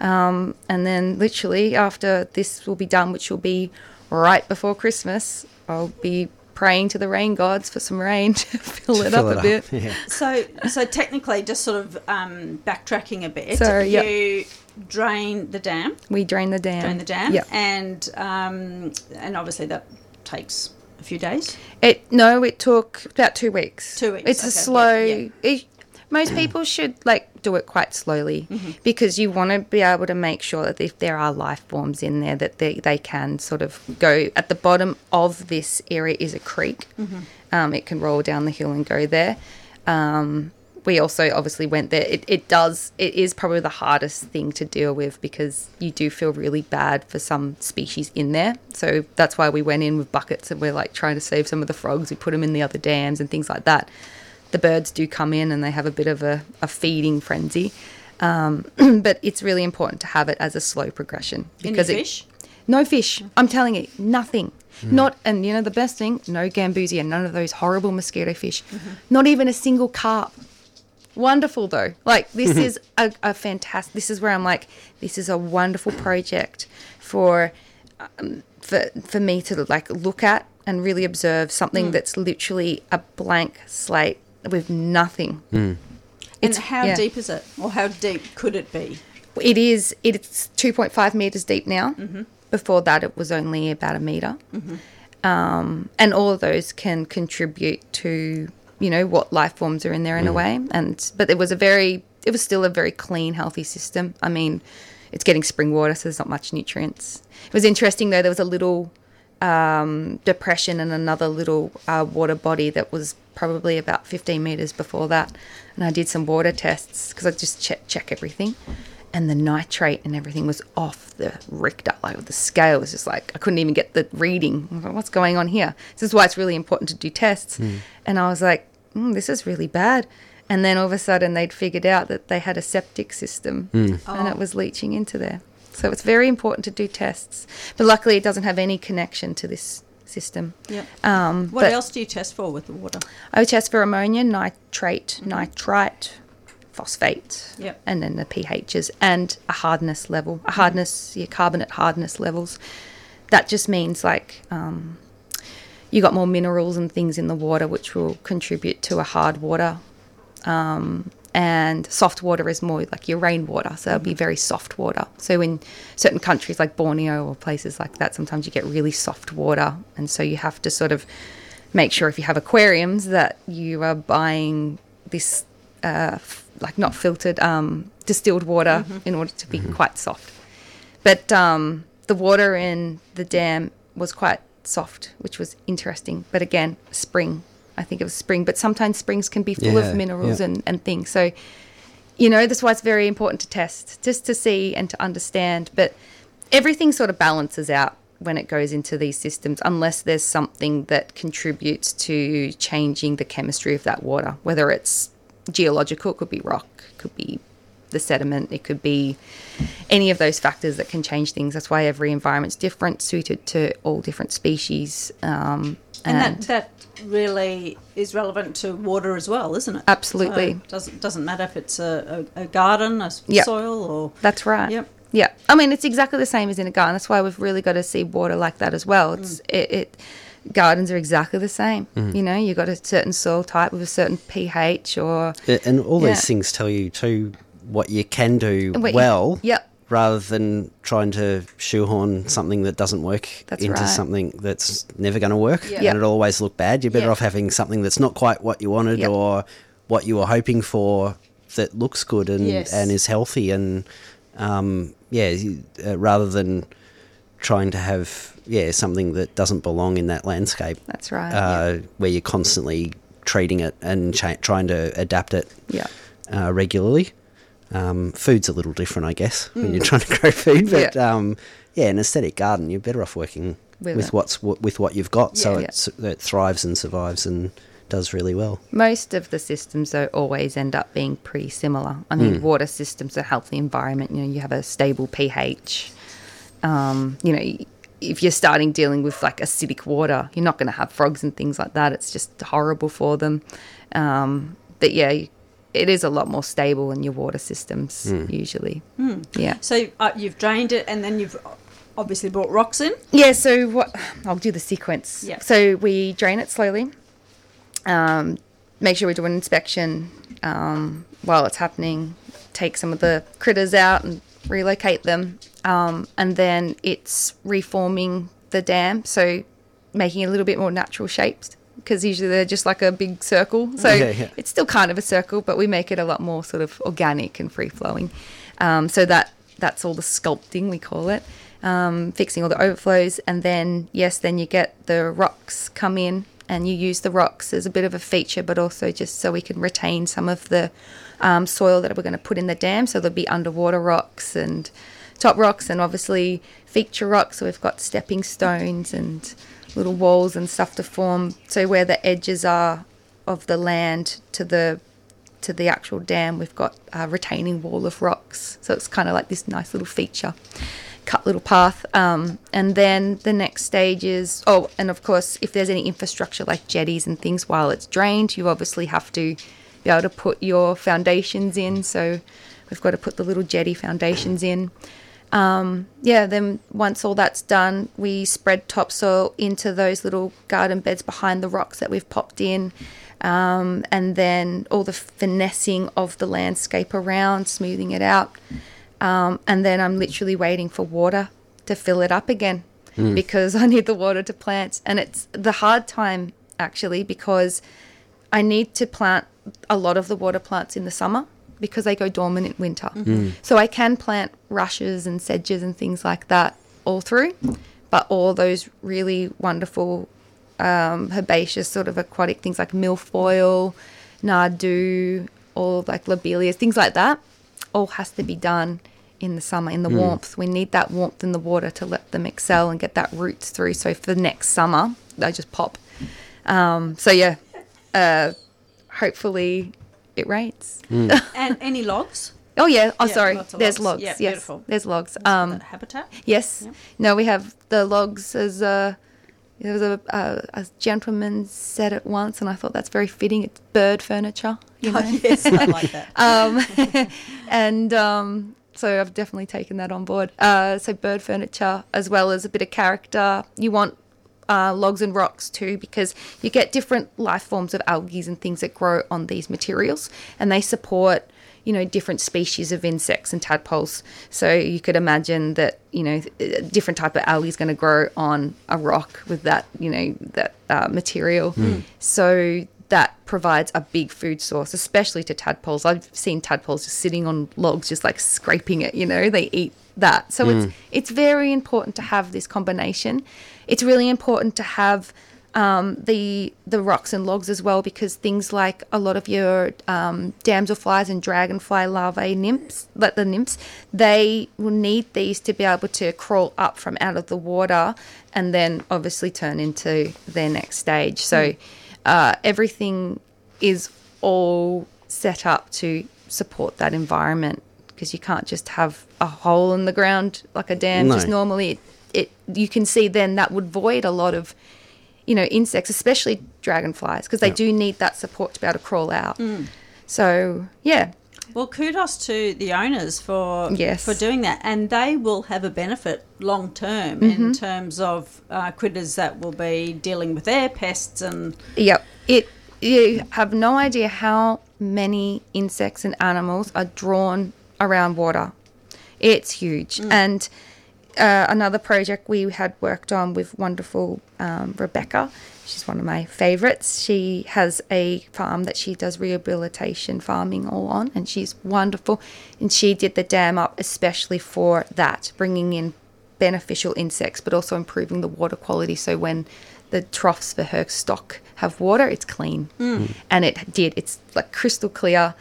And then literally after this will be done, which will be right before Christmas, I'll be praying to the rain gods for some rain to fill it up a bit. Yeah. So technically, just sort of backtracking a bit, you drain the dam. We drain the dam. Yep. And obviously that takes a few days? It took about 2 weeks. It's a slow... Yeah. Most people should, like, do it quite slowly because you want to be able to make sure that if there are life forms in there that they can sort of go... At the bottom of this area is a creek. It can roll down the hill and go there. We also obviously went there. It is probably the hardest thing to deal with because you do feel really bad for some species in there. So that's why we went in with buckets and we're like trying to save some of the frogs. We put them in the other dams and things like that. The birds do come in and they have a bit of a feeding frenzy. But it's really important to have it as a slow progression. Any fish? No fish. I'm telling you, nothing. And you know the best thing, no gambusia, none of those horrible mosquito fish. Not even a single carp. Wonderful though. Like this is a fantastic. This is where I'm like, this is a wonderful project for me to like look at and really observe something that's literally a blank slate with nothing. And how deep is it, or how deep could it be? It is. It's 2.5 metres deep now. Mm-hmm. Before that, it was only about a metre. Mm-hmm. And all of those can contribute to, you know, what life forms are in there in a way. But it was still a very clean, healthy system. I mean, it's getting spring water, so there's not much nutrients. It was interesting, though, there was a little depression and another little water body that was probably about 15 metres before that. And I did some water tests because I just check everything. And the nitrate and everything was off the Richter. Like, the scale was just like, I couldn't even get the reading. I was like, what's going on here? This is why it's really important to do tests. And I was like, this is really bad. And then all of a sudden they'd figured out that they had a septic system and it was leaching into there. So it's very important to do tests. But luckily it doesn't have any connection to this system. Yep. What else do you test for with the water? I would test for ammonia, nitrate, nitrite, phosphate, and then the pHs and a hardness level, carbonate hardness levels. That just means like you got more minerals and things in the water which will contribute to a hard water. And soft water is more like your rainwater, so it'll be very soft water. So in certain countries like Borneo or places like that, sometimes you get really soft water, and so you have to sort of make sure if you have aquariums that you are buying this not filtered distilled water in order to be quite soft. But the water in the dam was quite soft, which was interesting. But again, spring, I think it was spring, but sometimes springs can be full of minerals and things. So, you know, that's why it's very important to test, just to see and to understand. But everything sort of balances out when it goes into these systems, unless there's something that contributes to changing the chemistry of that water, whether it's geological, it could be rock, it could be the sediment, it could be any of those factors that can change things. That's why every environment's different, suited to all different species. And that really is relevant to water as well, isn't it? Absolutely. So it doesn't matter if it's a garden, a soil, or... That's right. Yep. Yeah. I mean, it's exactly the same as in a garden. That's why we've really got to see water like that as well. Gardens are exactly the same. You know, you've got a certain soil type with a certain pH or... And all those things tell you, too, what you can do rather than trying to shoehorn something that doesn't work something that's never going to work and it'll always look bad. You're better off having something that's not quite what you wanted or what you were hoping for that looks good and is healthy and, rather than trying to have, something that doesn't belong in that landscape. That's right. Where you're constantly treating it and trying to adapt it regularly. Food's a little different, I guess, when you're trying to grow food. But, an aesthetic garden, you're better off working with what you've got it thrives and survives and does really well. Most of the systems, though, always end up being pretty similar. I mean, water systems, a healthy environment, you know, you have a stable pH. You know, if you're starting dealing with, like, acidic water, you're not going to have frogs and things like that. It's just horrible for them. But, it is a lot more stable in your water systems usually. So you've drained it and then you've obviously brought rocks in? Yeah, so I'll do the sequence. Yeah. So we drain it slowly, make sure we do an inspection while it's happening, take some of the critters out and relocate them, and then it's reforming the dam, so making a little bit more natural shapes. Because usually they're just like a big circle. So it's still kind of a circle, but we make it a lot more sort of organic and free-flowing. So that's all the sculpting, we call it, fixing all the overflows. And then, then you get the rocks come in and you use the rocks as a bit of a feature, but also just so we can retain some of the soil that we're going to put in the dam. So there'll be underwater rocks and top rocks and obviously feature rocks. So we've got stepping stones and... little walls and stuff to form, so where the edges are of the land to the actual dam, we've got a retaining wall of rocks, so it's kind of like this nice little feature cut little path, and then the next stage is and of course if there's any infrastructure like jetties and things while it's drained, you obviously have to be able to put your foundations in, so we've got to put the little jetty foundations in. Then once all that's done, we spread topsoil into those little garden beds behind the rocks that we've popped in, and then all the finessing of the landscape around, smoothing it out, And then I'm literally waiting for water to fill it up again because I need the water to plant. And it's the hard time, actually, because I need to plant a lot of the water plants in the summer because they go dormant in winter. Mm-hmm. So I can plant rushes and sedges and things like that all through, but all those really wonderful herbaceous sort of aquatic things like milfoil, nardu, or like lobelias, things like that, all has to be done in the summer, in the warmth. We need that warmth in the water to let them excel and get that roots through. So for next summer, they just pop. Hopefully it rains. And any logs? Oh, yeah. Oh, yeah, sorry. There's logs. Yeah, yes. Beautiful. There's logs. Habitat? Yes. Yeah. No, we have the logs as there was a gentleman said it once, and I thought that's very fitting. It's bird furniture, you know. Oh, yes, I like that. So I've definitely taken that on board. So bird furniture as well as a bit of character. You want logs and rocks too, because you get different life forms of algae and things that grow on these materials, and they support, you know, different species of insects and tadpoles. So you could imagine that, you know, a different type of algae is going to grow on a rock with that, you know, that material. So that provides a big food source, especially to tadpoles. I've seen tadpoles just sitting on logs, just like scraping it, you know, they eat that. So it's very important to have this combination. It's really important to have the rocks and logs as well, because things like a lot of your damselflies and dragonfly larvae nymphs, like the nymphs, they will need these to be able to crawl up from out of the water and then obviously turn into their next stage. So everything is all set up to support that environment, because you can't just have a hole in the ground like a dam. No. Just normally it you can see then that would void a lot of, you know, insects, especially dragonflies, because they do need that support to be able to crawl out. So, yeah. Well, kudos to the owners for doing that, and they will have a benefit long term in terms of critters that will be dealing with their pests and... Yep. You have no idea how many insects and animals are drawn around water. It's huge. And... another project we had worked on with wonderful Rebecca. She's one of my favourites. She has a farm that she does rehabilitation farming all on, and she's wonderful. And she did the dam up especially for that, bringing in beneficial insects but also improving the water quality, so when the troughs for her stock have water, it's clean. And it did. It's like crystal clear.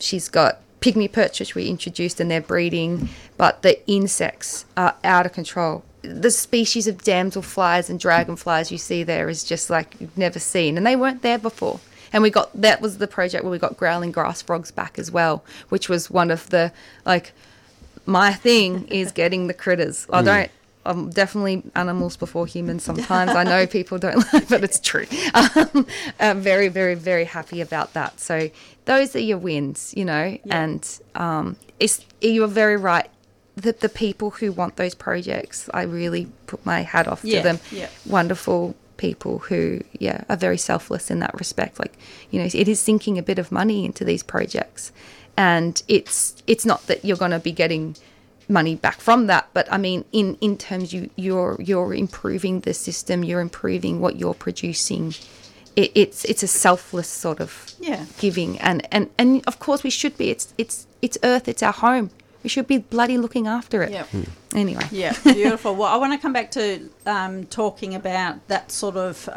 She's got pygmy perch, which we introduced, and they're breeding, but the insects are out of control. The species of damselflies and dragonflies you see there is just like you've never seen, and they weren't there before. And we got, that was the project where we got growling grass frogs back as well, which was one of the, like, my thing is getting the critters. I'm definitely animals before humans sometimes. I know people don't like, but it's true. I'm very, very, very happy about that. So those are your wins, you know, and you're very right. The people who want those projects, I really put my hat off to them. Yeah. Wonderful people who, are very selfless in that respect. Like, you know, it is sinking a bit of money into these projects, and it's not that you're going to be getting money back from that, but I mean in terms you're improving the system, you're improving what you're producing. It's a selfless sort of giving, and of course we should be. It's earth, it's our home, we should be bloody looking after it. Anyway, beautiful. Well, I want to come back to talking about that sort of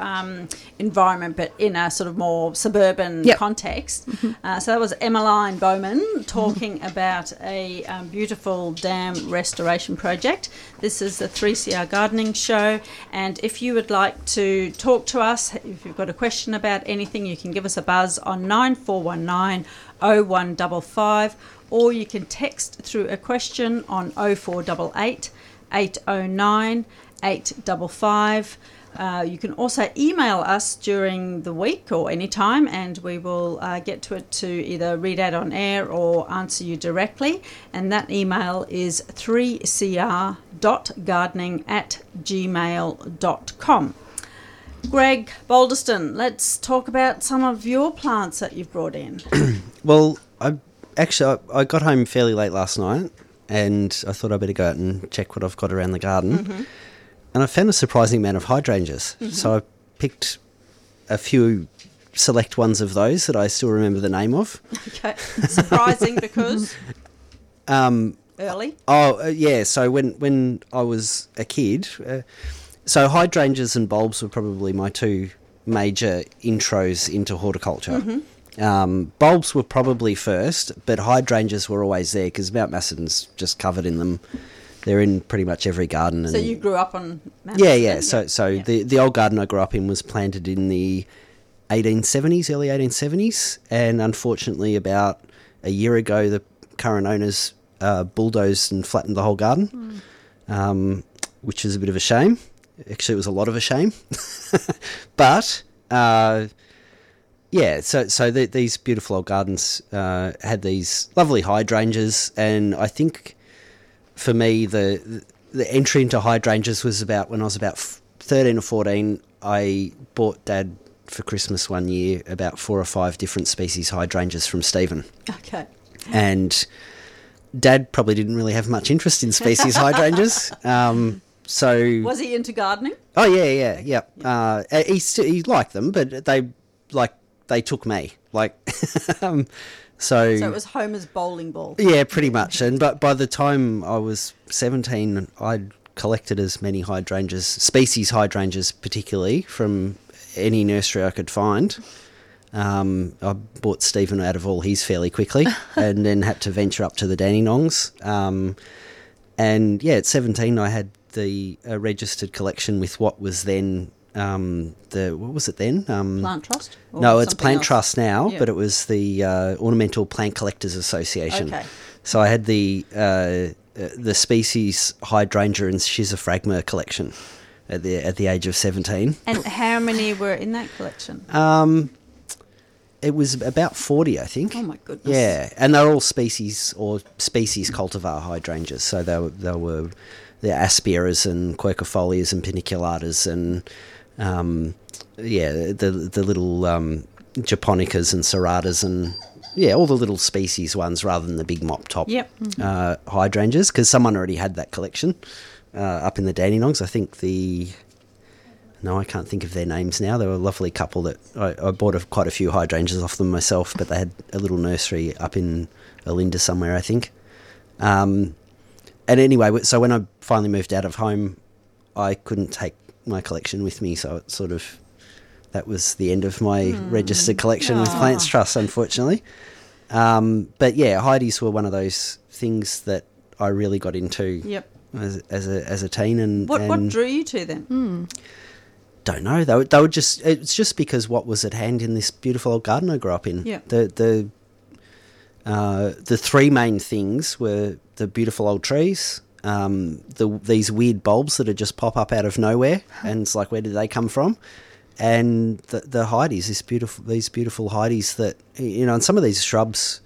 environment, but in a sort of more suburban context. So that was Emmaline Bowman talking about a beautiful dam restoration project. This is the 3CR Gardening Show, and if you would like to talk to us, if you've got a question about anything, you can give us a buzz on 9419 0155, or you can text through a question on 0488 809 855. You can also email us during the week or any time, and we will get to it to either read out on air or answer you directly. And that email is 3cr.gardening@gmail.com. Greg Boldiston, let's talk about some of your plants that you've brought in. Well, I Actually, I got home fairly late last night and I thought I'd better go out and check what I've got around the garden. Mm-hmm. And I found a surprising amount of hydrangeas. Mm-hmm. So I picked a few select ones of those that I still remember the name of. Okay. Surprising because? Early? Oh, yeah. So when I was a kid, so hydrangeas and bulbs were probably my two major intros into horticulture. Mm-hmm. Bulbs were probably first, but hydrangeas were always there because Mount Macedon's just covered in them. They're in pretty much every garden. And so you grew up on Mount Macedon? Yeah. So the old garden I grew up in was planted in the 1870s, early 1870s, and unfortunately about a year ago the current owners bulldozed and flattened the whole garden, which is a bit of a shame. Actually, it was a lot of a shame. But... So these beautiful old gardens had these lovely hydrangeas, and I think for me the entry into hydrangeas was about when I was about 13 or 14. I bought Dad for Christmas one year about 4 or 5 different species hydrangeas from Stephen. Okay. And Dad probably didn't really have much interest in species hydrangeas. So was he into gardening? Oh yeah. He liked them, but they took me. So it was Homer's bowling ball. Yeah, pretty much. And but by the time I was 17, I'd collected as many hydrangeas, species hydrangeas particularly, from any nursery I could find. I bought Stephen out of all his fairly quickly and then had to venture up to the Dandenongs. At 17 I had the registered collection with what was then... what was it then? Plant Trust? No, it's Plant Trust now, yeah. But it was the Ornamental Plant Collectors Association. Okay. So I had the species hydrangea and schizophragma collection at the age of 17. And how many were in that collection? It was about 40, I think. Oh my goodness! Yeah, and they're all species cultivar hydrangeas. So they were the Asperas and Quercufolias and Paniculatas and. The little japonicas and serratas and, all the little species ones rather than the big mop-top hydrangeas because someone already had that collection up in the Dandenongs. I can't think of their names now. They were a lovely couple that I bought quite a few hydrangeas off them myself, but they had a little nursery up in Olinda somewhere, I think. And anyway, so when I finally moved out of home, I couldn't take my collection with me, so it sort of that was the end of my registered collection with Plants Trust, unfortunately. Hydies were one of those things that I really got into as a teen. And what drew you to them? Don't know. They were just. It's just because what was at hand in this beautiful old garden I grew up in. Yep. The three main things were the beautiful old trees. These weird bulbs that are just pop up out of nowhere, and it's like, where did they come from? And the hydrangeas, these beautiful hydrangeas that and some of these shrubs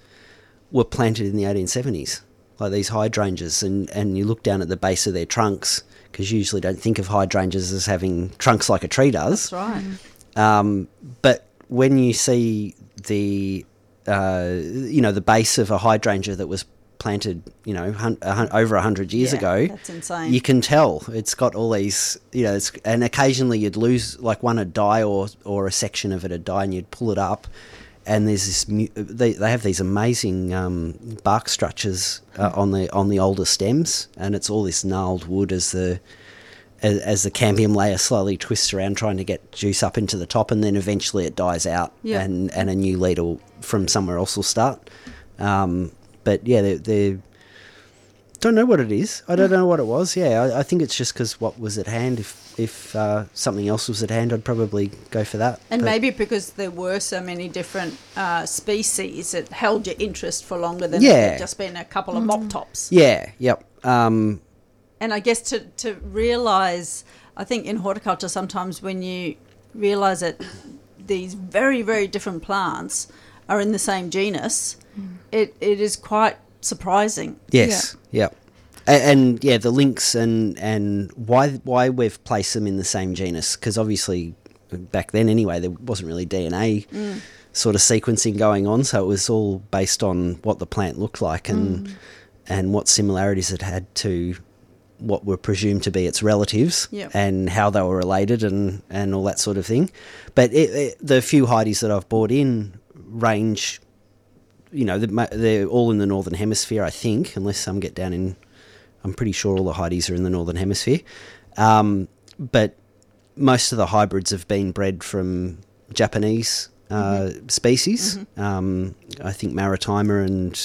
were planted in the 1870s, like these hydrangeas, and you look down at the base of their trunks because you usually don't think of hydrangeas as having trunks like a tree does. That's right. But when you see the the base of a hydrangea that was planted, over 100 years ago. That's insane. You can tell it's got all these, and occasionally you'd lose like one would die or a section of it would die, and you'd pull it up, and there's this. They have these amazing bark structures on the older stems, and it's all this gnarled wood as the cambium layer slowly twists around, trying to get juice up into the top, and then eventually it dies out, and a new lead from somewhere else will start. But, they don't know what it is. I don't know what it was. Yeah, I think it's just because what was at hand. If something else was at hand, I'd probably go for that. And maybe because there were so many different species, it held your interest for longer than it had just been a couple of mop-tops. Yeah, yep. And I guess to realise, I think in horticulture sometimes when you realise that these very, very different plants are in the same genus, it is quite surprising. Yes, yeah. And the links and why we've placed them in the same genus, because obviously back then anyway, there wasn't really DNA sort of sequencing going on, so it was all based on what the plant looked like and what similarities it had to what were presumed to be its relatives and how they were related and all that sort of thing. But the few Heidis that I've bought in range, you know, they're all in the Northern Hemisphere, I think, unless some get down in, I'm pretty sure all the Heidis are in the Northern Hemisphere. But most of the hybrids have been bred from Japanese species. I think Maritimer and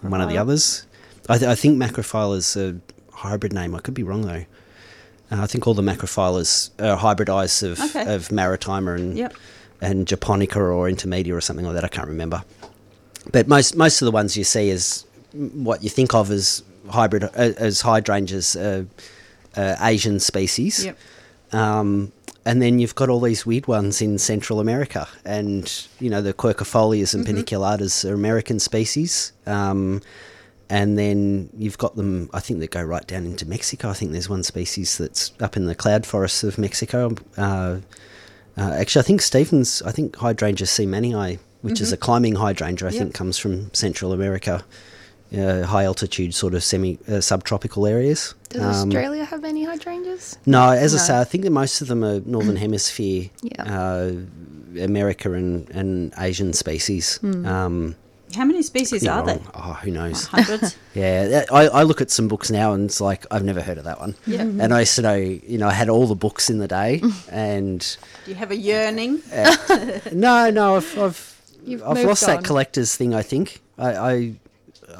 one of the others. I think Macrophylla is a hybrid name. I could be wrong, though. I think all the Macrophyllas are hybridized of Maritimer and Japonica or Intermedia or something like that. I can't remember. But most of the ones you see is what you think of as hybrid, as hydrangeas, Asian species. Yep. And then you've got all these weird ones in Central America. And, you know, the quercufolias and paniculatas are American species. And then you've got them, I think, that go right down into Mexico. I think there's one species that's up in the cloud forests of Mexico. Actually, I think Hydrangea seamanii, which is a climbing hydrangea, I think comes from Central America, high altitude sort of subtropical areas. Does Australia have any hydrangeas? No, I say, I think that most of them are Northern Hemisphere, America and Asian species. How many species are there? Oh, who knows? Hundreds? I look at some books now and it's like, I've never heard of that one. Yeah. And I used to know, you know, I had all the books in the day and... Do you have a yearning? No, I've lost that collector's thing, I think. I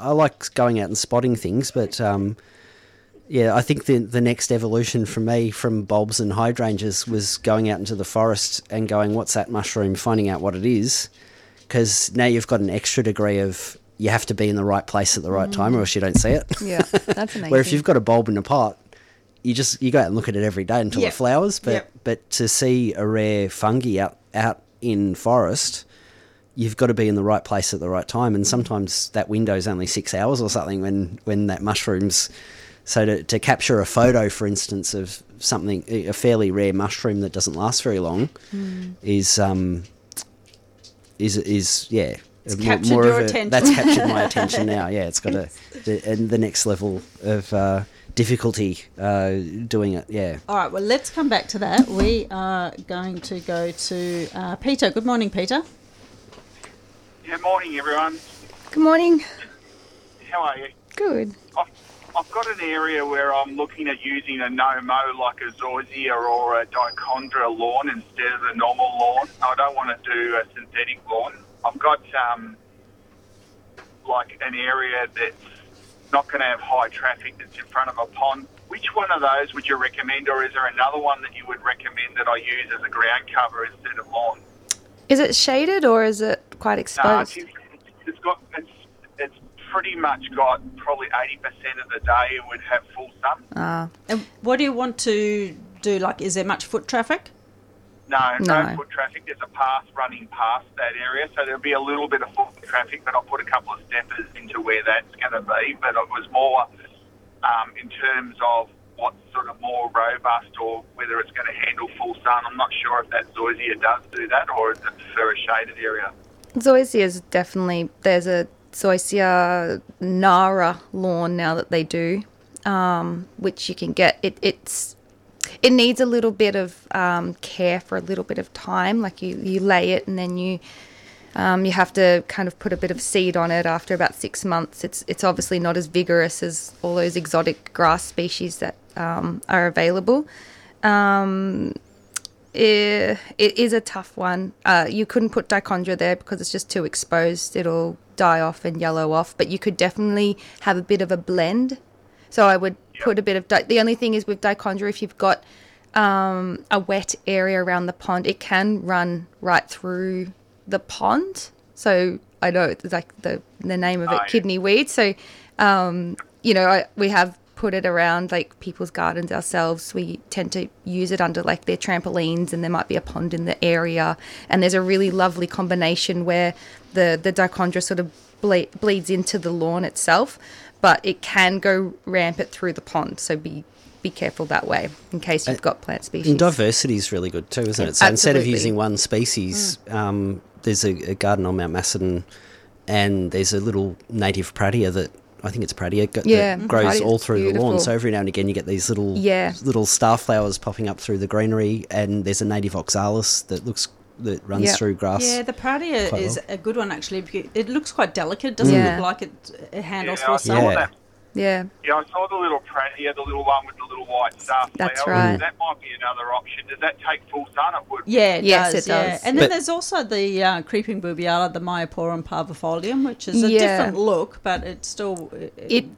like going out and spotting things, but... I think the next evolution for me from bulbs and hydrangeas was going out into the forest and going, what's that mushroom, finding out what it is. Because now you've got an extra degree of you have to be in the right place at the right time or else you don't see it. Yeah, that's amazing. Where if you've got a bulb in a pot, you go out and look at it every day until it flowers. But to see a rare fungi out in forest, you've got to be in the right place at the right time. And sometimes that window's only 6 hours or something when that mushroom's... So to capture a photo, for instance, of something, a fairly rare mushroom that doesn't last very long is it's captured more your attention. That's captured my attention now. Yeah, it's got the next level of difficulty doing it. Yeah. All right. Well, let's come back to that. We are going to go to Peter. Good morning, Peter. Yeah. Morning, everyone. Good morning. How are you? Good. I've got an area where I'm looking at using a no-mow like a zoysia or a dichondra lawn instead of a normal lawn. I don't want to do a synthetic lawn. I've got like an area that's not going to have high traffic that's in front of a pond. Which one of those would you recommend, or is there another one that you would recommend that I use as a ground cover instead of lawn? Is it shaded or is it quite exposed? No, it's pretty much got probably 80% of the day it would have full sun. And what do you want to do? Like, is there much foot traffic? No foot traffic. There's a path running past that area, so there'll be a little bit of foot traffic, but I'll put a couple of steppers into where that's going to be. But it was more in terms of what's sort of more robust or whether it's going to handle full sun. I'm not sure if that zoysia does do that or is it for a shaded area. Zoysia is definitely, there's a zoysia nara lawn now that they do, which you can get. It needs a little bit of care for a little bit of time. Like you lay it and then you have to kind of put a bit of seed on it after about 6 months. It's obviously not as vigorous as all those exotic grass species that are available. It is a tough one. You couldn't put dichondra there because it's just too exposed. It'll die off and yellow off, but you could definitely have a bit of a blend. So I would put a bit of the only thing is with dichondra, if you've got a wet area around the pond, it can run right through the pond. So I know it's like the name of it, kidney weed. So you know, we have put it around like people's gardens ourselves. We tend to use it under like their trampolines, and there might be a pond in the area, and there's a really lovely combination where the dichondra sort of bleeds into the lawn itself, but it can go rampant through the pond, so be be careful that way in case you've got plant species. And diversity is really good too, isn't it? So instead of using one species, there's a garden on Mount Macedon and there's a little native pratia that, I think it's pratia, that grows all through the lawn. So every now and again you get these little star flowers popping up through the greenery, and there's a native oxalis that runs through grass. Yeah, the pratia is a good one actually. It looks quite delicate, doesn't look like it handles for someone. Yeah, I saw the little pratia, the little one with the little white star flowers. That's right. That might be another option. Does that take full sun? It would. Yeah, it does. And then there's also the creeping boobiala, the Myoporum parvifolium, which is a different look, but it still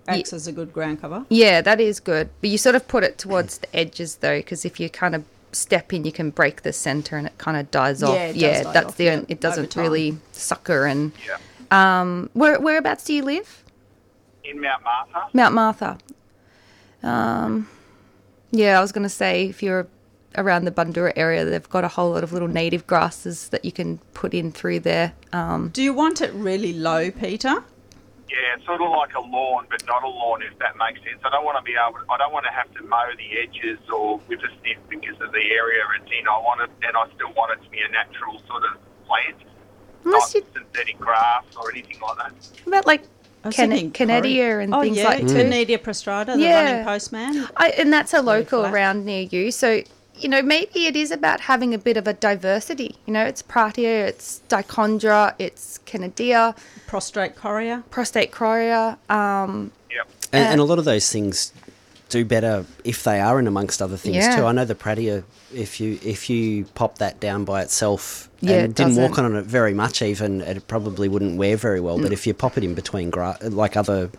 acts as a good ground cover. Yeah, that is good. But you sort of put it towards the edges, though, because if you kind of step in, you can break the centre and it kind of dies off. It doesn't really sucker. And whereabouts do you live? In Mount Martha. I was going to say, if you're around the Bundoora area, they've got a whole lot of little native grasses that you can put in through there. Do you want it really low, Peter? Yeah, it's sort of like a lawn, but not a lawn, if that makes sense. I don't want to have to mow the edges or with a snip because of the area it's in. I want it, and I still want it to be a natural sort of plant, not synthetic grass or anything like that. About like Cannadia and things like that. Cannadia prostrata, the running postman. And that's a local around near you. So, maybe it is about having a bit of a diversity. It's pratia, it's dichondra, it's cannadia. Prostate coria. And a lot of those things do better if they are in amongst other things too. I know the pratia, if you pop that down by itself and didn't walk on it very much even, it probably wouldn't wear very well. But if you pop it in between like other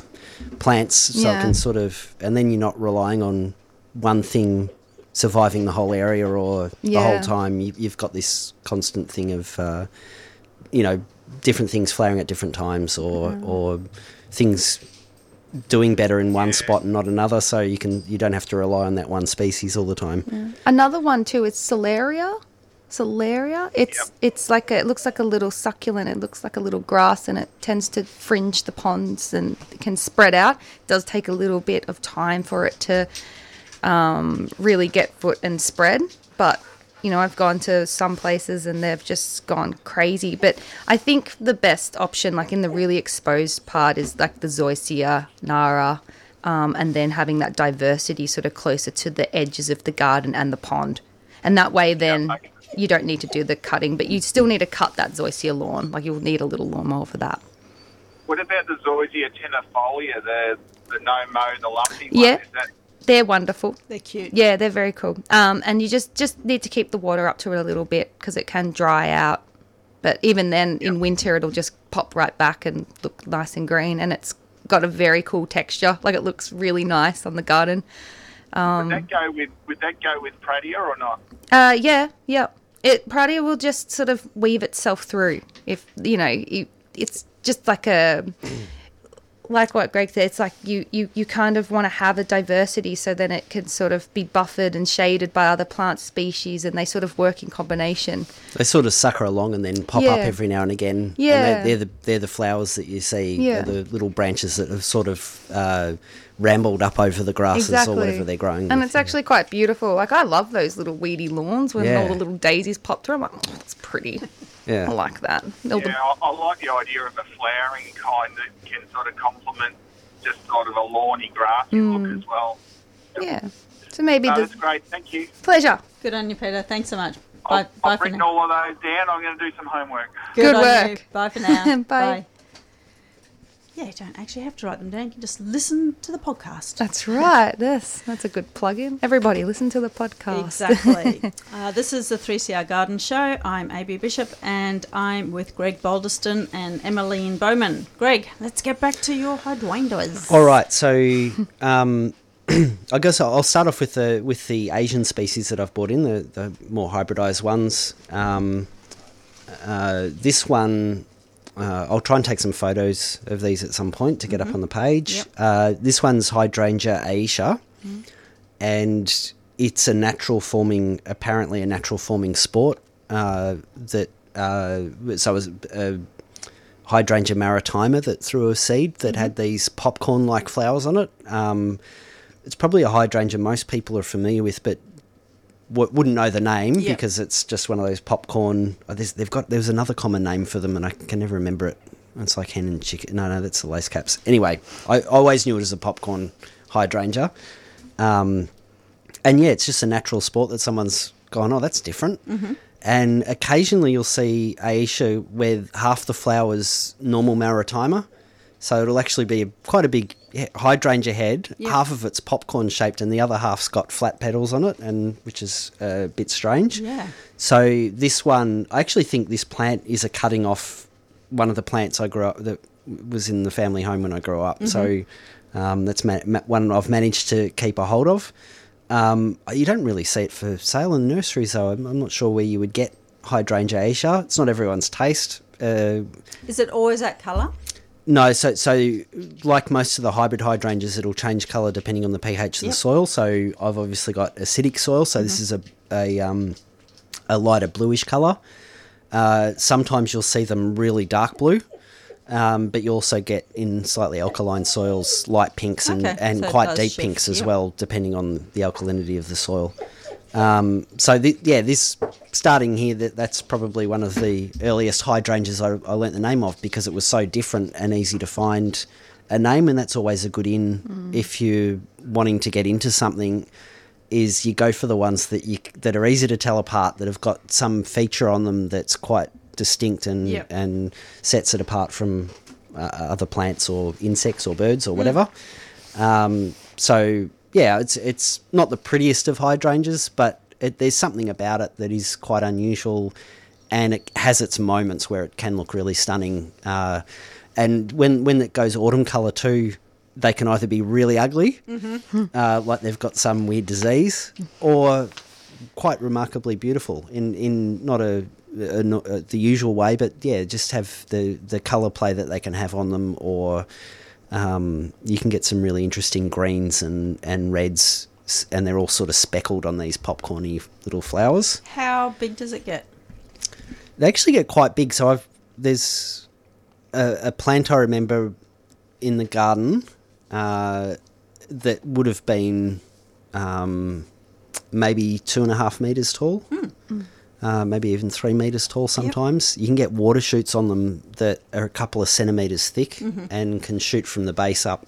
plants, so it can sort of, and then you're not relying on one thing surviving the whole area or the whole time. You've got this constant thing of different things flaring at different times or things doing better in one spot and not another, so you don't have to rely on that one species all the time. Another one too is Solaria. It's like it looks like a little succulent, it looks like a little grass, and it tends to fringe the ponds and can spread out. It does take a little bit of time for it to really get foot and spread, but I've gone to some places and they've just gone crazy. But I think the best option, like in the really exposed part, is like the zoysia, nara, and then having that diversity sort of closer to the edges of the garden and the pond. And that way then you don't need to do the cutting, but you still need to cut that zoysia lawn. Like you'll need a little lawnmower for that. What about the zoysia tennifolia, the no-mow, the lumpy one? Is that... They're wonderful. They're cute. Yeah, they're very cool. And you just need to keep the water up to it a little bit because it can dry out. But even then, in winter, it'll just pop right back and look nice and green. And it's got a very cool texture. Like it looks really nice on the garden. Would that go with pratia or not? Pratia will just sort of weave itself through. If it's just like a. Like what Greg said, it's like you kind of want to have a diversity so then it can sort of be buffered and shaded by other plant species, and they sort of work in combination. They sort of sucker along and then pop up every now and again. Yeah. And they're the flowers that you see, the little branches that have sort of rambled up over the grasses or whatever they're growing. And it's actually quite beautiful. Like I love those little weedy lawns when all the little daisies pop through. I'm like, oh, that's pretty. Yeah. I like that. I like the idea of a flowering kind that can sort of complement just sort of a lawny grassy look as well. Yeah. So maybe that's great. Thank you. Pleasure. Good on you, Peter. Thanks so much. I've written all of those down. I'm going to do some homework. Good work. You. Bye for now. Bye. Yeah, you don't actually have to write them down. You can just listen to the podcast. That's right. Yes, that's a good plug-in. Everybody, listen to the podcast. Exactly. This is the 3CR Garden Show. I'm AB Bishop, and I'm with Greg Boldiston and Emmaline Bowman. Greg, let's get back to your hydrangeas. All right. So I guess I'll start off with the Asian species that I've brought in, the more hybridised ones. This one... I'll try and take some photos of these at some point to get up on the page. Yep. This one's Hydrangea Ayesha, and it's apparently a natural forming sport so it was a Hydrangea maritima that threw a seed that had these popcorn-like flowers on it. it's probably a hydrangea most people are familiar with, but wouldn't know the name because it's just one of those popcorn. There's another common name for them, and I can never remember it. It's like hen and chicken. No, that's the lace caps. Anyway, I always knew it as a popcorn hydrangea. And yeah, it's just a natural sport that someone's gone, oh, that's different. Mm-hmm. And occasionally you'll see Ayesha with half the flowers normal maritima. So it'll actually be quite a big hydrangea head. Yep. Half of it's popcorn shaped and the other half's got flat petals on it, and which is a bit strange. Yeah. So this one, I actually think this plant is a cutting off one of the plants I grew up that was in the family home when I grew up. Mm-hmm. So that's one I've managed to keep a hold of. You don't really see it for sale in nurseries, though. I'm not sure where you would get Hydrangea Ayesha. It's not everyone's taste. Is it always that colour? No, so like most of the hybrid hydrangeas, it'll change colour depending on the pH of the soil. So I've obviously got acidic soil, so this is a lighter bluish colour. Sometimes you'll see them really dark blue. But you also get in slightly alkaline soils light pinks and quite deep pinks as well, depending on the alkalinity of the soil. This starting here, that's probably one of the earliest hydrangeas I learnt the name of, because it was so different and easy to find a name, and that's always a good in if you're wanting to get into something. Is you go for the ones that are easy to tell apart, that have got some feature on them that's quite distinct and sets it apart from other plants or insects or birds or whatever. It's not the prettiest of hydrangeas, but there's something about it that is quite unusual, and it has its moments where it can look really stunning. And when it goes autumn colour too, they can either be really ugly, like they've got some weird disease, or quite remarkably beautiful in not the usual way, but just have the colour play that they can have on them, or you can get some really interesting greens and reds, and they're all sort of speckled on these popcorny little flowers. How big does it get? They actually get quite big. So there's a plant I remember in the garden that would have been maybe 2.5 metres tall. Maybe even 3 metres tall sometimes. Yep. You can get water shoots on them that are a couple of centimetres thick and can shoot from the base up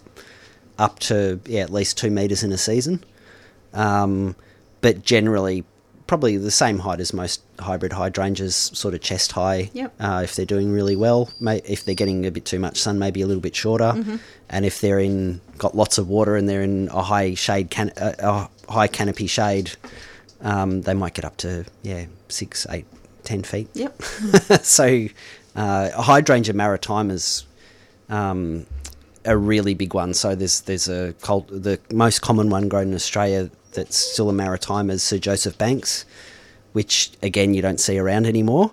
to at least 2 metres in a season. But generally probably the same height as most hybrid hydrangeas, sort of chest high. Yep. If they're doing really well, if they're getting a bit too much sun, maybe a little bit shorter. Mm-hmm. And if they're got lots of water and they're in a high shade, a high canopy shade, they might get up to 6, 8, 10 feet. Yep. So hydrangea maritima's a really big one. So there's the most common one grown in Australia that's still a maritima is Sir Joseph Banks, which again you don't see around anymore.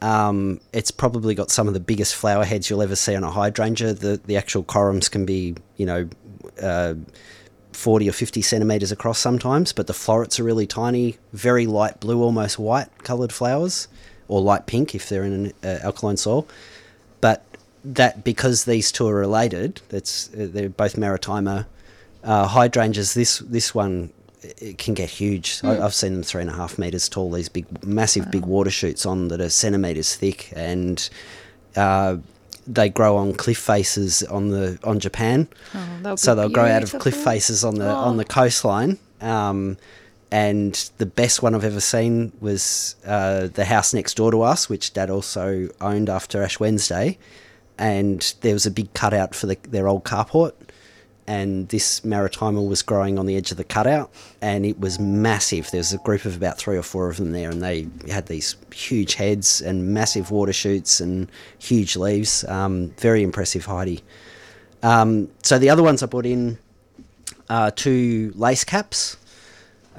It's probably got some of the biggest flower heads you'll ever see on a hydrangea. The actual corums can be 40 or 50 centimetres across sometimes, but the florets are really tiny, very light blue, almost white coloured flowers, or light pink if they're in an alkaline soil. But because these two are related, they're both maritima hydrangeas, this one, it can get huge. Mm. I've seen them 3.5 metres tall, these big, massive big water shoots on that are centimetres thick, and they grow on cliff faces on Japan. So they'll grow out of cliff faces on the coastline. And the best one I've ever seen was the house next door to us, which Dad also owned after Ash Wednesday. And there was a big cutout for their old carport. And this maritima was growing on the edge of the cutout, and it was massive. There's a group of about 3 or 4 of them there, and they had these huge heads and massive water shoots and huge leaves. Very impressive Heidi. So the other ones I brought in are 2 lace caps.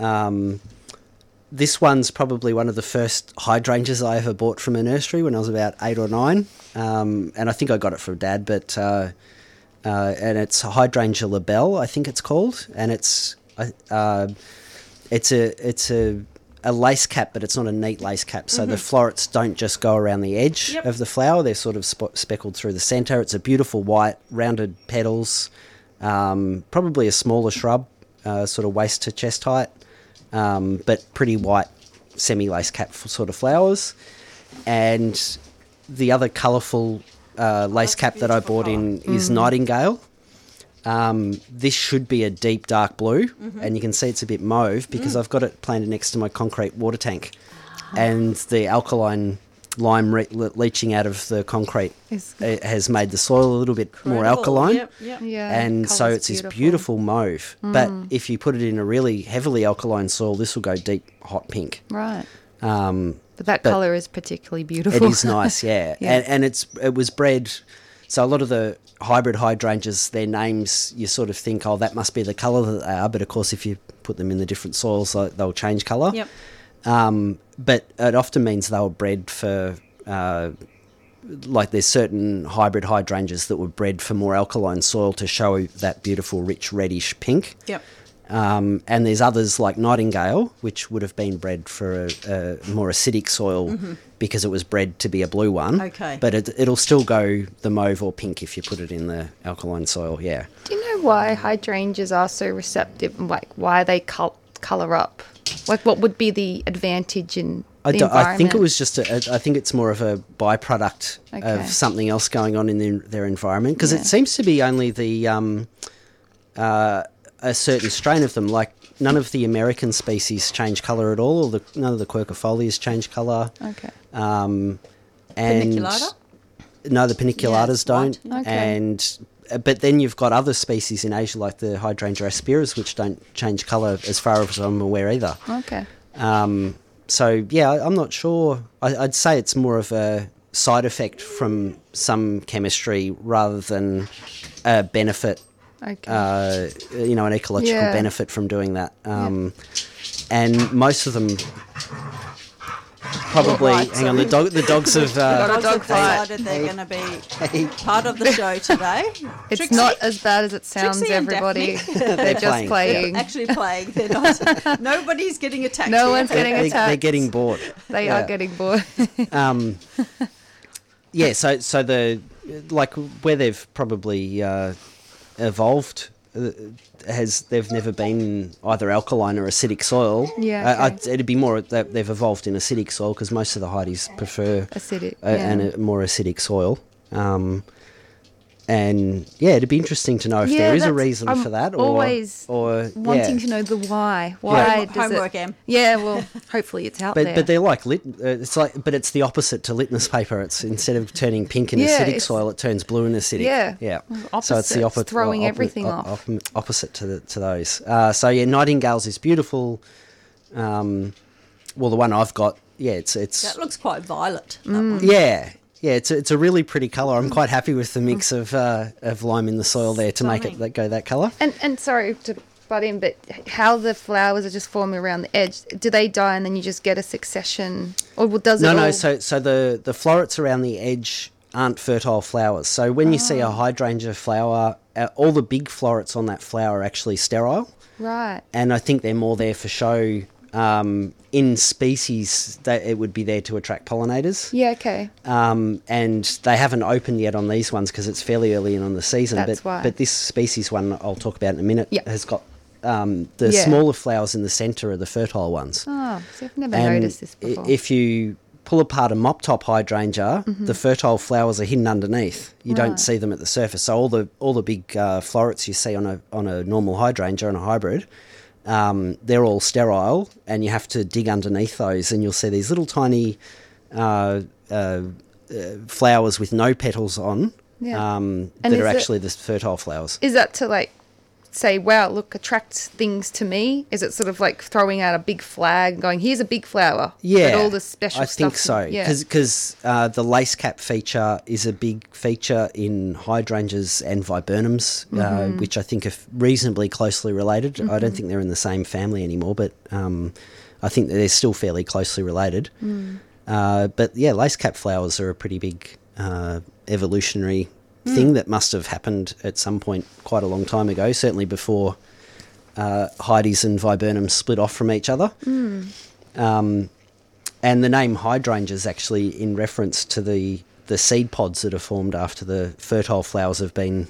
This one's probably one of the first hydrangeas I ever bought from a nursery when I was about 8 or 9. And I think I got it from Dad, but... and it's Hydrangea Labelle, I think it's called, and it's a lace cap, but it's not a neat lace cap. So the florets don't just go around the edge of the flower; they're sort of speckled through the centre. It's a beautiful white, rounded petals. Probably a smaller shrub, sort of waist to chest height, but pretty white semi-lace cap sort of flowers. And the other colourful lace cap that I bought in is Nightingale. This should be a deep dark blue, and you can see it's a bit mauve because I've got it planted next to my concrete water tank, and the alkaline lime leaching out of the concrete has made the soil a little bit more alkaline. Yeah, and so it's beautiful. This beautiful mauve. But if you put it in a really heavily alkaline soil, this will go deep hot pink. Right. But that colour is particularly beautiful. It is nice, yeah. And it was bred. So a lot of the hybrid hydrangeas, their names, you sort of think, oh, that must be the colour that they are. But, of course, if you put them in the different soils, they'll change colour. Yep. But it often means they were bred for, there's certain hybrid hydrangeas that were bred for more alkaline soil to show that beautiful, rich, reddish pink. Yep. And there's others like Nightingale, which would have been bred for a more acidic soil because it was bred to be a blue one. Okay. But it'll still go the mauve or pink if you put it in the alkaline soil, yeah. Do you know why hydrangeas are so receptive and, why they colour up? What would be the advantage in the environment? I think it was just I think it's more of a byproduct of something else going on in their environment, because it seems to be only the a certain strain of them. Like none of the American species change colour at all, or none of the quercufolias change colour. Okay. And Paniculata? No, the paniculatas don't. Okay. And but then you've got other species in Asia, like the Hydrangea aspiras, which don't change colour as far as I'm aware either. Okay. So, yeah, I'm not sure. I'd say it's more of a side effect from some chemistry rather than a benefit, an ecological benefit from doing that. And most of them... Probably. Hang on, the dogs have... the dogs have decided they're going to be part of the show today. It's Trixie. Not as bad as it sounds, everybody. They're just playing. They're actually playing. They're not. Nobody's getting attacked. No one's getting attacked. They're getting bored. They are getting bored. Yeah, so the... Like, where they've probably evolved... they've never been either alkaline or acidic soil. It'd be more that they've evolved in acidic soil, because most of the hydrangeas prefer acidic and a more acidic soil. It'd be interesting to know if there is a reason for that, or always wanting to know the why. Why does homework, it? Yeah, well, hopefully it's out there. But they're like but it's the opposite to litmus paper. It's instead of turning pink in acidic soil, it turns blue in acidic. Yeah. Opposite. So it's the opposite, throwing everything off. Opposite to those. Nightingales is beautiful. The one I've got, it's that looks quite violet. That one. Yeah, it's a really pretty colour. I'm quite happy with the mix of lime in the soil there to make it go that colour. And sorry to butt in, but how the flowers are just forming around the edge, do they die and then you just get a succession? Or does it all... No, so the florets around the edge aren't fertile flowers. So when you see a hydrangea flower, all the big florets on that flower are actually sterile. Right. And I think they're more there for show... in species that it would be there to attract pollinators. Yeah, okay. And they haven't opened yet on these ones because it's fairly early in on the season. That's why. But this species one I'll talk about in a minute has got the smaller flowers in the centre are the fertile ones. Oh, so I've never noticed this before. If you pull apart a mop-top hydrangea, the fertile flowers are hidden underneath. You don't see them at the surface. So all the big florets you see on a normal hydrangea and a hybrid, they're all sterile, and you have to dig underneath those, and you'll see these little tiny flowers with no petals on that are actually the fertile flowers. Is that to say, wow, look, attract things to me? Is it sort of like throwing out a big flag and going, here's a big flower? Yeah. But all the special stuff. I think so, because the lace cap feature is a big feature in hydrangeas and viburnums, which I think are reasonably closely related. I don't think they're in the same family anymore, but I think they're still fairly closely related. But lace cap flowers are a pretty big evolutionary thing that must have happened at some point quite a long time ago, certainly before Hydrangeas and Viburnums split off from each other. And the name hydrangea is actually in reference to the seed pods that are formed after the fertile flowers have been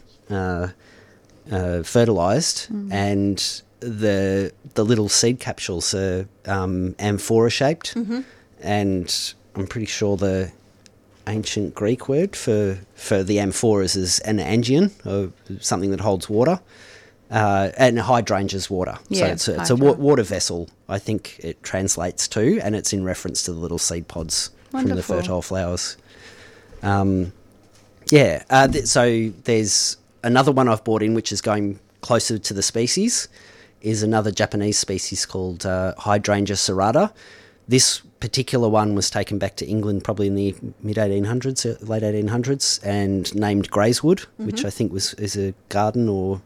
fertilised. And the little seed capsules are amphora shaped, mm-hmm. and I'm pretty sure the ancient Greek word for the amphoras is an angion, or something that holds water, and hydrangea's water. Yeah, so it's a water vessel, I think it translates to, and it's in reference to the little seed pods. Wonderful. From the fertile flowers. So there's another one I've bought in, which is going closer to the species, is another Japanese species called Hydrangea serrata. This particular one was taken back to England probably in the mid-1800s, late 1800s, and named Grayswood, mm-hmm. which I think is a garden, or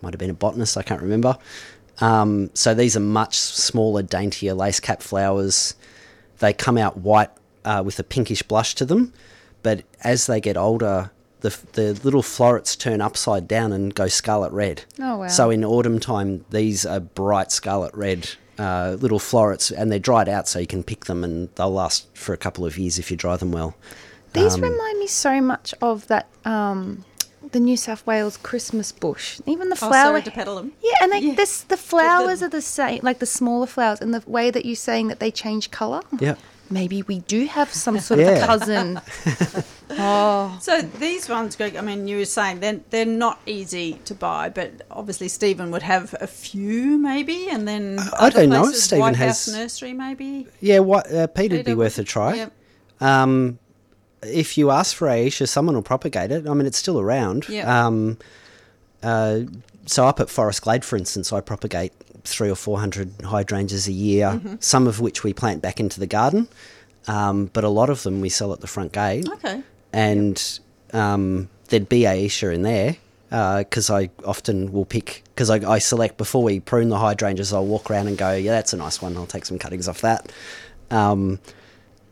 might have been a botanist, I can't remember. So these are much smaller, daintier lace-cap flowers. They come out white with a pinkish blush to them, but as they get older, the little florets turn upside down and go scarlet red. Oh, wow. So in autumn time, these are bright scarlet red little florets, and they're dried out so you can pick them, and they'll last for a couple of years if you dry them well. These remind me so much of that the New South Wales Christmas bush. Even the flower. Sorry to petal them. Yeah, and the flowers are the same, like the smaller flowers, and the way that you're saying that they change colour. Yeah. Maybe we do have some sort of cousin. Oh. So these ones, Greg, I mean, you were saying they're not easy to buy, but obviously Stephen would have a few maybe, and then I don't know. Stephen White has House Nursery maybe. Yeah, Peter'd be worth a try. Yep. If you ask for Ayesha, someone will propagate it. I mean, it's still around. Yep. So up at Forest Glade, for instance, I propagate 300 or 400 hydrangeas a year, mm-hmm. some of which we plant back into the garden, but a lot of them we sell at the front gate. Okay. And there'd be Ayesha in there because I often will pick, because I select before we prune the hydrangeas, I'll walk around and go, yeah, that's a nice one, I'll take some cuttings off that.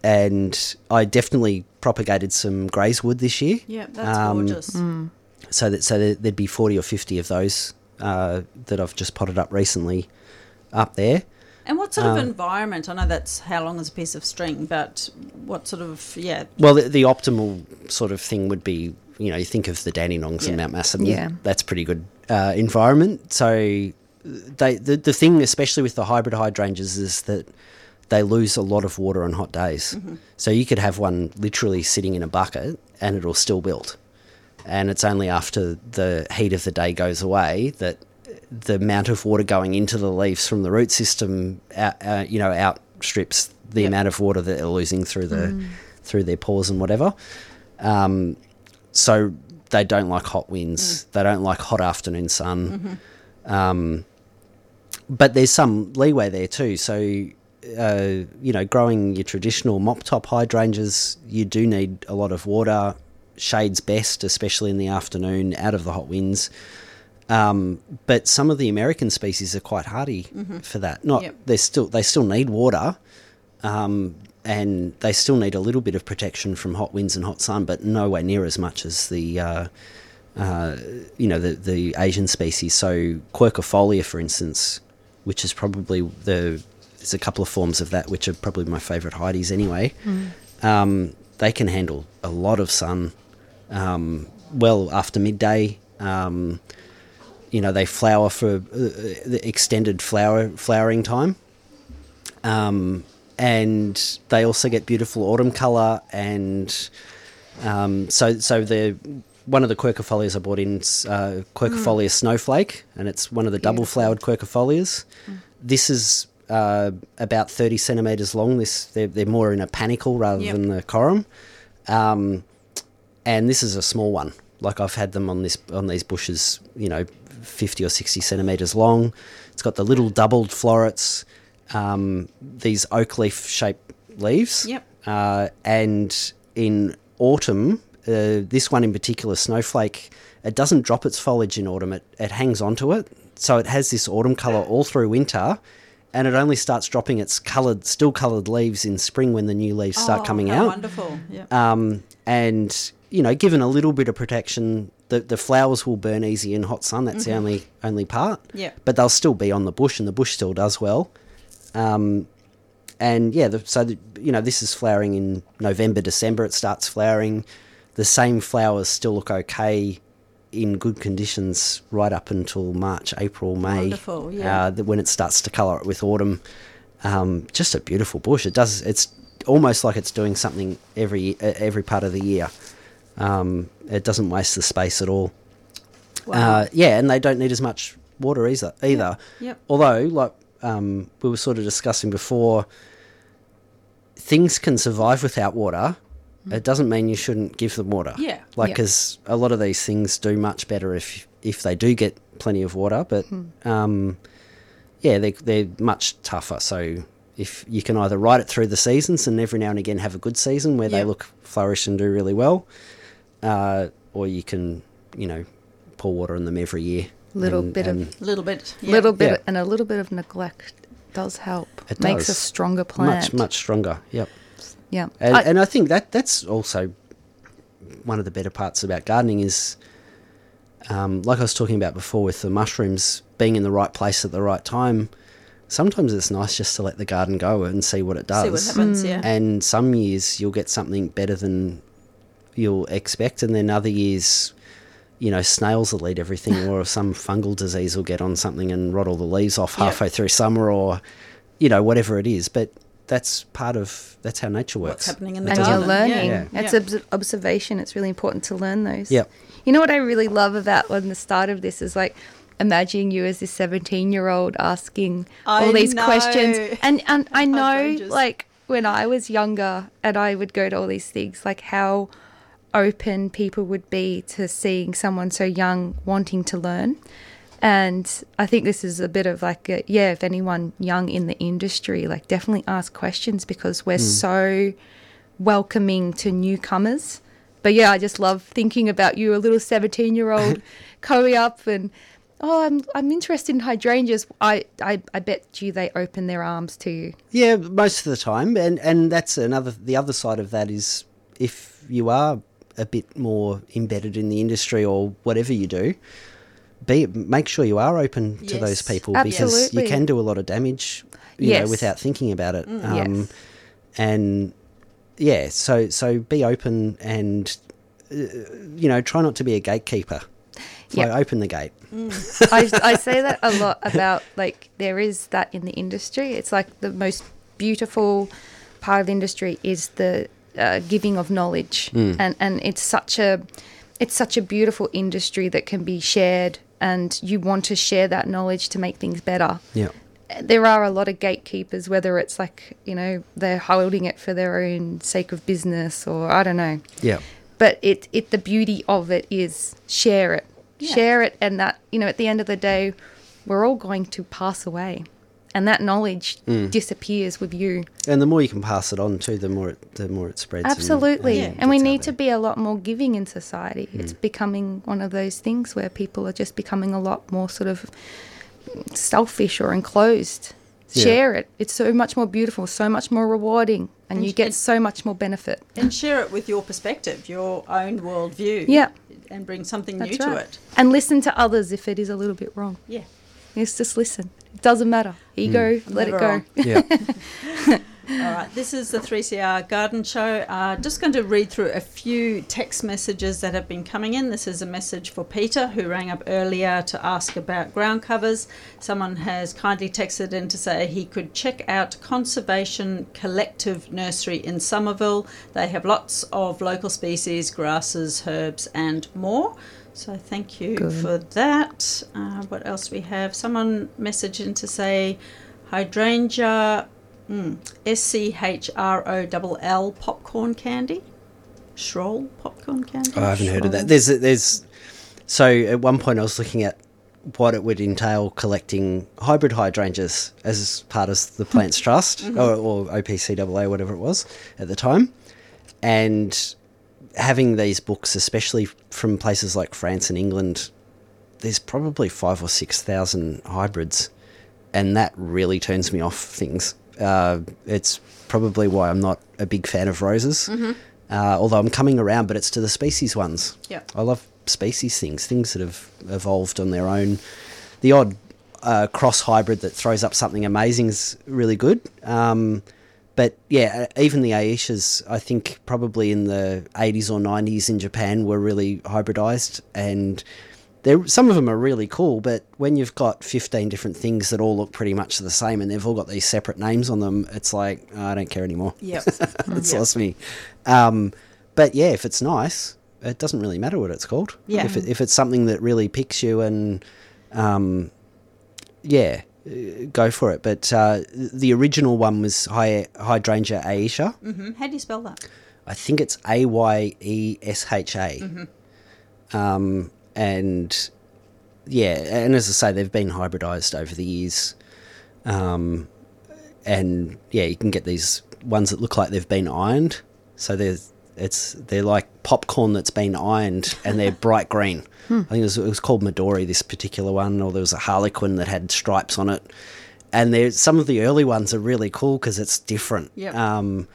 And I definitely propagated some Grayswood this year. Yeah, that's gorgeous. Mm. So there'd be 40 or 50 of those that I've just potted up recently up there. And what sort of environment? I know that's how long is a piece of string, but what sort of, yeah. Well, the optimal sort of thing would be, you know, you think of the Dandenongs and Mount Macedon. Yeah. That's pretty good environment. So the thing, especially with the hybrid hydrangeas, is that they lose a lot of water on hot days. Mm-hmm. So you could have one literally sitting in a bucket and it'll still wilt. And it's only after the heat of the day goes away that the amount of water going into the leaves from the root system, outstrips the amount of water that they're losing through through their pores and whatever. So they don't like hot winds. They don't like hot afternoon sun. Mm-hmm. But there's some leeway there too. So, growing your traditional mop-top hydrangeas, you do need a lot of water. Shade's best, especially in the afternoon, out of the hot winds. But some of the American species are quite hardy for that. They still need water, and they still need a little bit of protection from hot winds and hot sun, but nowhere near as much as the Asian species. So quercifolia, for instance, which is probably there's a couple of forms of that which are probably my favourite hydes anyway. Mm. They can handle a lot of sun well after midday. They flower for the extended flowering time. And they also get beautiful autumn colour. And so one of the quercifolias I bought in is Quercifolia Snowflake, and it's one of the double-flowered quercifolias. Mm. This is about 30 centimetres long. They're more in a panicle rather than the corum, and this is a small one. Like, I've had them on these bushes, 50 or 60 centimetres long. It's got the little doubled florets, these oak leaf shaped leaves, and in autumn, this one in particular, Snowflake, it doesn't drop its foliage in autumn. It hangs onto it, so it has this autumn colour all through winter. And it only starts dropping its still coloured leaves in spring when the new leaves start coming out. Oh, wonderful. Yep. And, given a little bit of protection, the flowers will burn easy in hot sun. That's the only part. Yeah. But they'll still be on the bush, and the bush still does well. This is flowering in November, December. It starts flowering. The same flowers still look okay in good conditions right up until March, April, May. Wonderful, yeah. When it starts to colour with autumn. Just a beautiful bush. It does. It's almost like it's doing something every part of the year. It doesn't waste the space at all. Wow. And they don't need as much water either. Yep. Although, like we were sort of discussing before, things can survive without water. It doesn't mean you shouldn't give them water. Yeah. Because a lot of these things do much better if they do get plenty of water. But, they're much tougher. So if you can either ride it through the seasons and every now and again have a good season where they look flourish and do really well, or you can, pour water in them every year. Little bit and a little bit of neglect does help. It makes a stronger plant. Much, much stronger, yep. Yeah, and I think that's also one of the better parts about gardening is, like I was talking about before with the mushrooms, being in the right place at the right time. Sometimes it's nice just to let the garden go and see what it does. See what happens, yeah. And some years you'll get something better than you'll expect, and then other years, snails will eat everything, or some fungal disease will get on something and rot all the leaves off halfway through summer, or whatever it is, but. That's how nature works. What's happening in the garden. And you're learning. Yeah. That's observation. It's really important to learn those. Yeah. You know what I really love about on the start of this is like imagining you as this 17-year-old asking all these questions. And I know like when I was younger and I would go to all these things, like how open people would be to seeing someone so young wanting to learn. And I think this is a bit of like, if anyone young in the industry, like definitely ask questions because we're so welcoming to newcomers. But, I just love thinking about you, a little 17-year-old coming up and, I'm interested in hydrangeas. I bet you they open their arms to you. Yeah, most of the time. And that's the other side of that is if you are a bit more embedded in the industry or whatever you do, make sure you are open to those people because you can do a lot of damage, you know, without thinking about it. So be open and try not to be a gatekeeper. Yep. Like open the gate. Mm. I say that a lot about like there is that in the industry. It's like the most beautiful part of the industry is the giving of knowledge, and it's such a beautiful industry that can be shared. And you want to share that knowledge to make things better. Yeah, there are a lot of gatekeepers, whether it's like, they're holding it for their own sake of business or I don't know. Yeah. But it the beauty of it is share it. Yeah. Share it and that, at the end of the day, we're all going to pass away and that knowledge disappears with you. And the more you can pass it on to, the more it spreads. Absolutely. And we need to be a lot more giving in society. It's becoming one of those things where people are just becoming a lot more sort of selfish or enclosed. Yeah. Share it. It's so much more beautiful, so much more rewarding, and you get so much more benefit. And share it with your perspective, your own worldview. Yeah. And bring something new to it. And listen to others if it is a little bit wrong. Yeah. It's just listen. It doesn't matter. Ego, let it go. Yeah. All right. This is the 3CR Garden Show. Just going to read through a few text messages that have been coming in. This is a message for Peter who rang up earlier to ask about ground covers. Someone has kindly texted in to say he could check out Conservation Collective Nursery in Somerville. They have lots of local species, grasses, herbs and more. So thank you for that. What else do we have? Someone messaged in to say hydrangea, SCHROLL popcorn candy, Schroll popcorn candy. Oh, I haven't heard of that. So at one point I was looking at what it would entail collecting hybrid hydrangeas as part of the Plants Trust or OPCAA, whatever it was at the time, and having these books, especially from places like France and England, there's probably 5,000 or 6,000 hybrids, and that really turns me off things. It's probably why I'm not a big fan of roses, although I'm coming around, but it's to the species ones. Yeah, I love species things that have evolved on their own. The odd cross hybrid that throws up something amazing is really good, But yeah, even the Ayeshas, I think probably in the 80s or 90s in Japan were really hybridized, and some of them are really cool, but when you've got 15 different things that all look pretty much the same and they've all got these separate names on them, it's like, oh, I don't care anymore. Yeah. It's lost me. But yeah, if it's nice, it doesn't really matter what it's called. Yeah. If it's something that really picks you and, yeah, go for it. But the original one was Hydrangea Ayesha. Mm-hmm. How do you spell that? I think it's Ayesha. Mm-hmm. And yeah, and as I say, they've been hybridized over the years. And yeah, you can get these ones that look like they've been ironed. So they're like popcorn that's been ironed, and they're bright green. I think it was called Midori, this particular one, or there was a Harlequin that had stripes on it. And some of the early ones are really cool because it's different. Yep.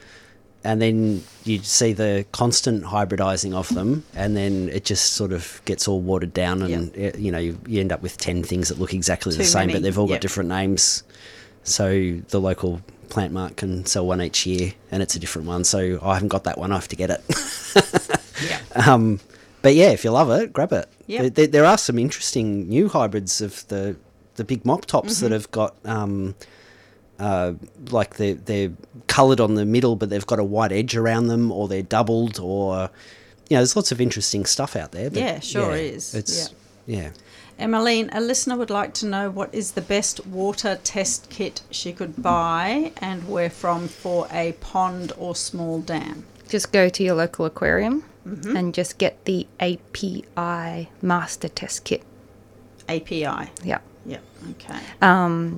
And then you see the constant hybridizing of them, and then it just sort of gets all watered down, and you end up with 10 things that look exactly the same, but they've all got different names. So the local plant mart can sell one each year, and it's a different one. So I haven't got that one; I have to get it. Yeah. But yeah, if you love it, grab it. Yep. There are some interesting new hybrids of the big mop tops that have got. Like they're coloured on the middle, but they've got a white edge around them, or they're doubled, or there's lots of interesting stuff out there. But yeah, sure is. It's yeah. Emmaline, a listener would like to know what is the best water test kit she could buy and where from for a pond or small dam. Just go to your local aquarium and just get the API Master Test Kit. API. Yeah. Yeah. Okay.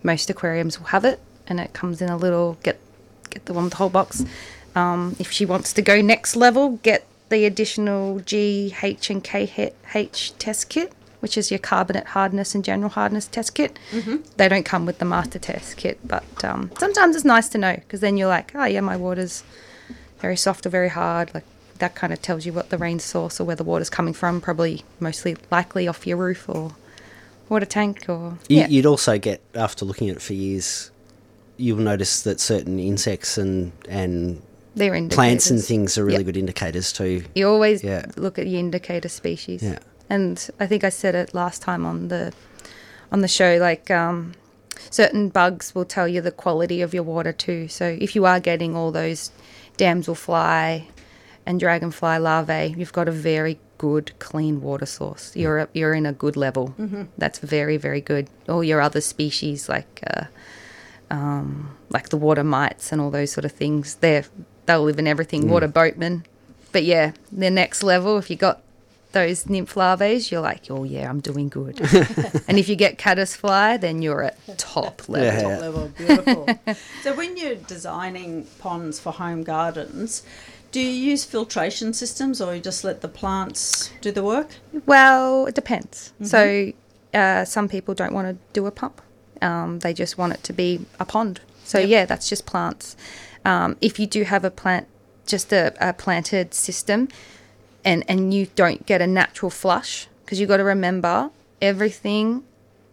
Most aquariums will have it, and it comes in a little, get the one with the whole box. If she wants to go next level, get the additional G, H and KH test kit, which is your carbonate hardness and general hardness test kit. Mm-hmm. They don't come with the master test kit, but sometimes it's nice to know, because then you're like, oh yeah, my water's very soft or very hard. Like that kind of tells you what the rain source or where the water's coming from, probably mostly likely off your roof or water tank, or you'd also get, after looking at it for years, you'll notice that certain insects and plants and things are really good indicators too. You always look at your indicator species. Yeah. And I think I said it last time on the show, like certain bugs will tell you the quality of your water too. So if you are getting all those damselfly and dragonfly larvae, you've got a very good clean water source. You're in a good level. Mm-hmm. That's very, very good. All your other species, like the water mites and all those sort of things, they'll live in everything. Water boatmen, but yeah, the next level, if you got those nymph larvae, you're like, oh yeah, I'm doing good. And if you get caddisfly, then you're at top level. Yeah. Top level, beautiful. So when you're designing ponds for home gardens, do you use filtration systems, or you just let the plants do the work? Well, it depends. Mm-hmm. So some people don't want to do a pump. They just want it to be a pond. So, yeah, that's just plants. If you do have a plant, just a planted system, and you don't get a natural flush, because you've got to remember everything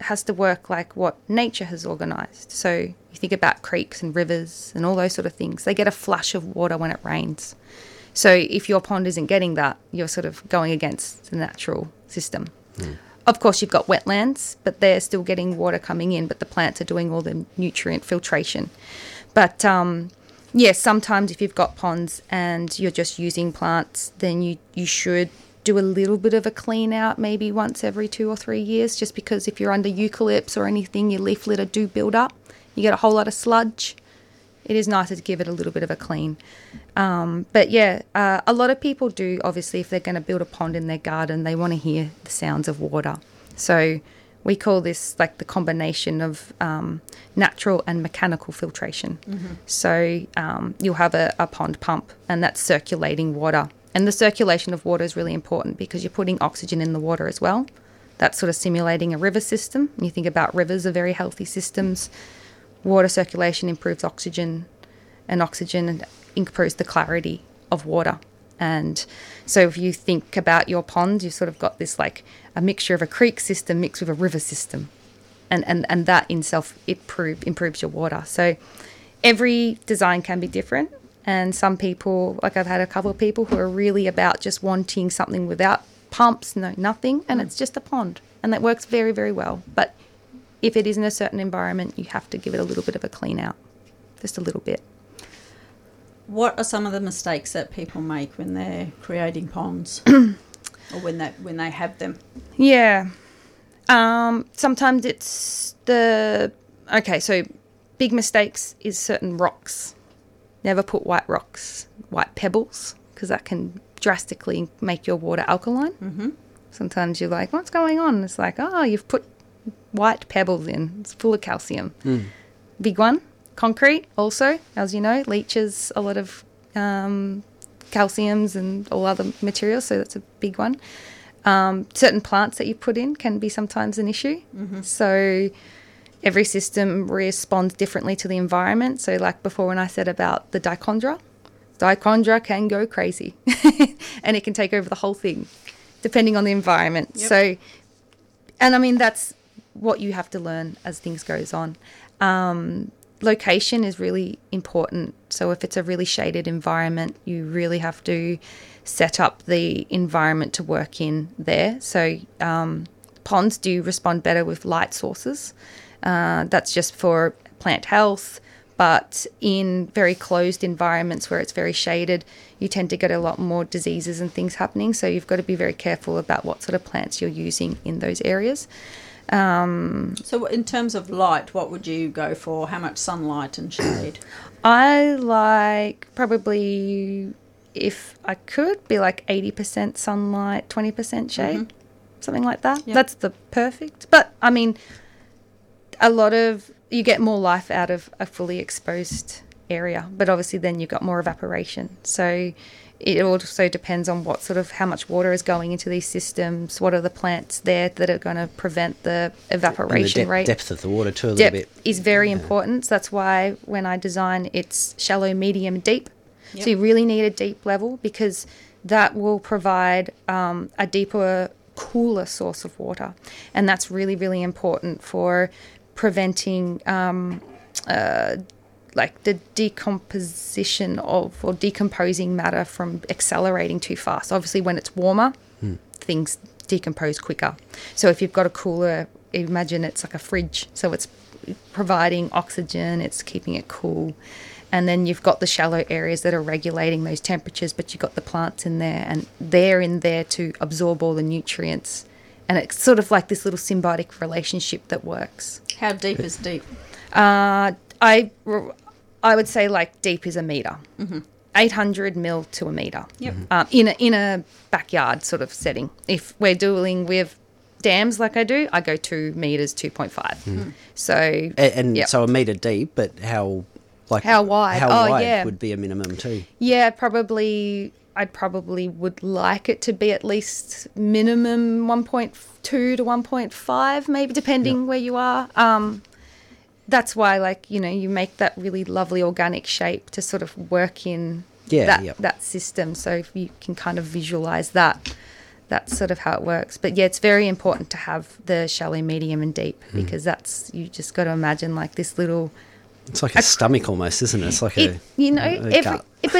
has to work like what nature has organised. So you think about creeks and rivers and all those sort of things. They get a flush of water when it rains. So if your pond isn't getting that, you're sort of going against the natural system. Mm. Of course, you've got wetlands, but they're still getting water coming in, but the plants are doing all the nutrient filtration. But, sometimes if you've got ponds and you're just using plants, then you should do a little bit of a clean out, maybe once every 2 or 3 years, just because if you're under eucalypts or anything, your leaf litter do build up. You get a whole lot of sludge. It is nicer to give it a little bit of a clean. But a lot of people do, obviously, if they're going to build a pond in their garden, they want to hear the sounds of water. So we call this like the combination of natural and mechanical filtration. Mm-hmm. So you'll have a pond pump, and that's circulating water. And the circulation of water is really important because you're putting oxygen in the water as well. That's sort of simulating a river system. You think about rivers are very healthy systems. Water circulation improves oxygen, and oxygen improves the clarity of water. And so if you think about your pond, you've sort of got this like a mixture of a creek system mixed with a river system. And that in itself improves your water. So every design can be different. And some people, like I've had a couple of people who are really about just wanting something without pumps, no nothing, and it's just a pond. And that works very, very well. But if it is in a certain environment, you have to give it a little bit of a clean out, just a little bit. What are some of the mistakes that people make when they're creating ponds or when they have them? Yeah. Sometimes it's so big mistakes is certain rocks. Never put white rocks, white pebbles, because that can drastically make your water alkaline. Mm-hmm. Sometimes you're like, what's going on? It's like, oh, you've put white pebbles in. It's full of calcium. Mm. Big one, concrete also, as you know, leaches a lot of calciums and all other materials, so that's a big one. Certain plants that you put in can be sometimes an issue. Mm-hmm. So every system responds differently to the environment. So like before when I said about the dichondra can go crazy and it can take over the whole thing depending on the environment. Yep. So, and I mean, that's what you have to learn as things goes on. Location is really important. So if it's a really shaded environment, you really have to set up the environment to work in there. So ponds do respond better with light sources. That's just for plant health, but in very closed environments where it's very shaded, you tend to get a lot more diseases and things happening. So you've got to be very careful about what sort of plants you're using in those areas. So in terms of light, what would you go for? How much sunlight and shade? I like probably, if I could, be like 80% sunlight, 20% shade, mm-hmm. something like that. Yep. That's the perfect. But I mean, you get more life out of a fully exposed area, but obviously then you've got more evaporation. So it also depends on what sort of, how much water is going into these systems, what are the plants there that are going to prevent the evaporation and the rate. Depth of the water too, a little bit. Depth is very important. So that's why when I design, it's shallow, medium, deep. Yep. So you really need a deep level because that will provide a deeper, cooler source of water. And that's really, really important for preventing the decomposition of or decomposing matter from accelerating too fast. Obviously, when it's warmer, things decompose quicker. So if you've got a cooler, imagine it's like a fridge. So it's providing oxygen, it's keeping it cool. And then you've got the shallow areas that are regulating those temperatures, but you've got the plants in there, and they're in there to absorb all the nutrients. And it's sort of like this little symbiotic relationship that works. How deep is deep? I would say like deep is a metre, mm-hmm. 800 mil to a metre, yep. In a backyard sort of setting. If we're dealing with dams like I do, I go 2 metres, 2.5. Mm. So So a metre deep, but how wide would be a minimum too? Yeah, probably. I probably would like it to be at least minimum 1.2 to 1.5, maybe, depending where you are. That's why, you make that really lovely organic shape to sort of work in that system. So if you can kind of visualise that, that's sort of how it works. But, it's very important to have the shallow, medium and deep because that's – you just got to imagine like this little – it's like a stomach almost, isn't it? It's like but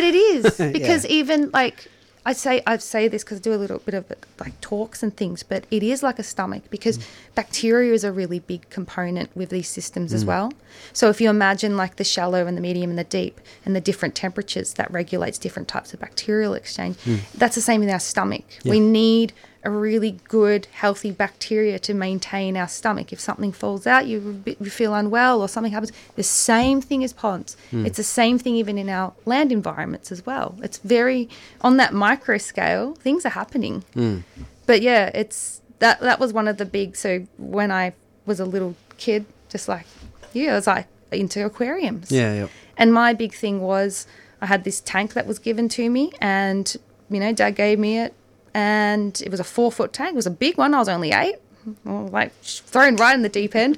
it is because even like I say this because I do a little bit of like talks and things, but it is like a stomach because bacteria is a really big component with these systems as well. So if you imagine like the shallow and the medium and the deep and the different temperatures that regulates different types of bacterial exchange, that's the same in our stomach. Yeah. We need a really good, healthy bacteria to maintain our stomach. If something falls out, you feel unwell or something happens. The same thing as ponds. Mm. It's the same thing even in our land environments as well. It's very, on that micro scale, things are happening. Mm. But, it's that was one of the big, so when I was a little kid, just like you, I was like into aquariums. Yeah, yeah. And my big thing was I had this tank that was given to me and, Dad gave me it. And it was a 4-foot tank. It was a big one. I was only 8, thrown right in the deep end.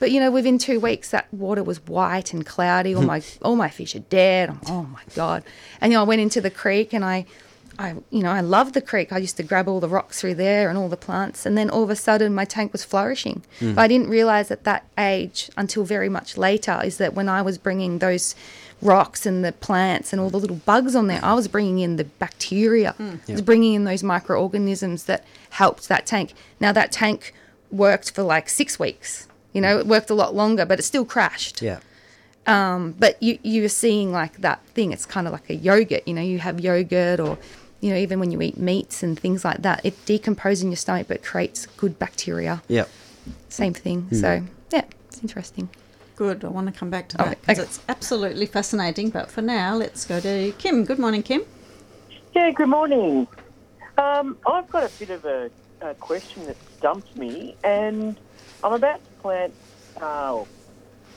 But, within 2 weeks, that water was white and cloudy. All my fish are dead. Oh, my God. And, I went into the creek and I I loved the creek. I used to grab all the rocks through there and all the plants, and then all of a sudden my tank was flourishing. Mm. But I didn't realise at that age until very much later is that when I was bringing those rocks and the plants and all the little bugs on there, I was bringing in the bacteria. Mm. Yeah. I was bringing in those microorganisms that helped that tank. Now that tank worked for like 6 weeks. It worked a lot longer, but it still crashed. Yeah. But you're seeing like that thing. It's kind of like a yogurt. You have yogurt or... even when you eat meats and things like that, it decomposes in your stomach but creates good bacteria. Yep. Same thing. Mm. So, yeah, it's interesting. Good. I want to come back to that because it's absolutely fascinating. But for now, let's go to Kim. Good morning, Kim. Yeah, good morning. I've got a bit of a question that stumped me, and I'm about to plant,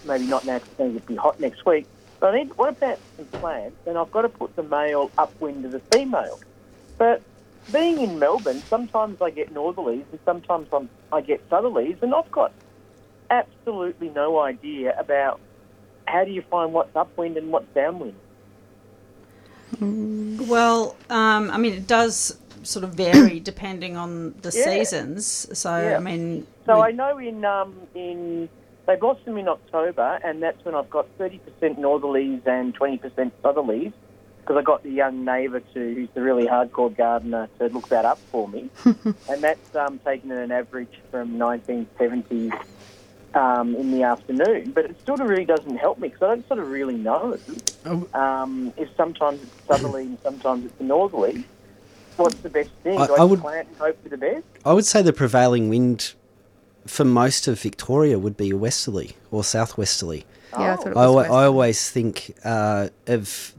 maybe not now because it'll be hot next week, but I need, what about some plants? And I've got to put the male upwind of the female. But being in Melbourne, sometimes I get northerlies and sometimes I get southerlies, and I've got absolutely no idea about how do you find what's upwind and what's downwind. Well, it does sort of vary depending on the seasons. So, yeah. I know in they blossom in October, and that's when I've got 30% northerlies and 20% southerlies, because I got the young neighbour who's the really hardcore gardener to look that up for me. And that's taken an average from 1970 in the afternoon. But it sort of really doesn't help me because I don't sort of really know if sometimes it's southerly and sometimes it's the northerly. What's the best thing? Do I plant and hope for the best? I would say the prevailing wind for most of Victoria would be westerly or southwesterly. Yeah, I thought it was I always think of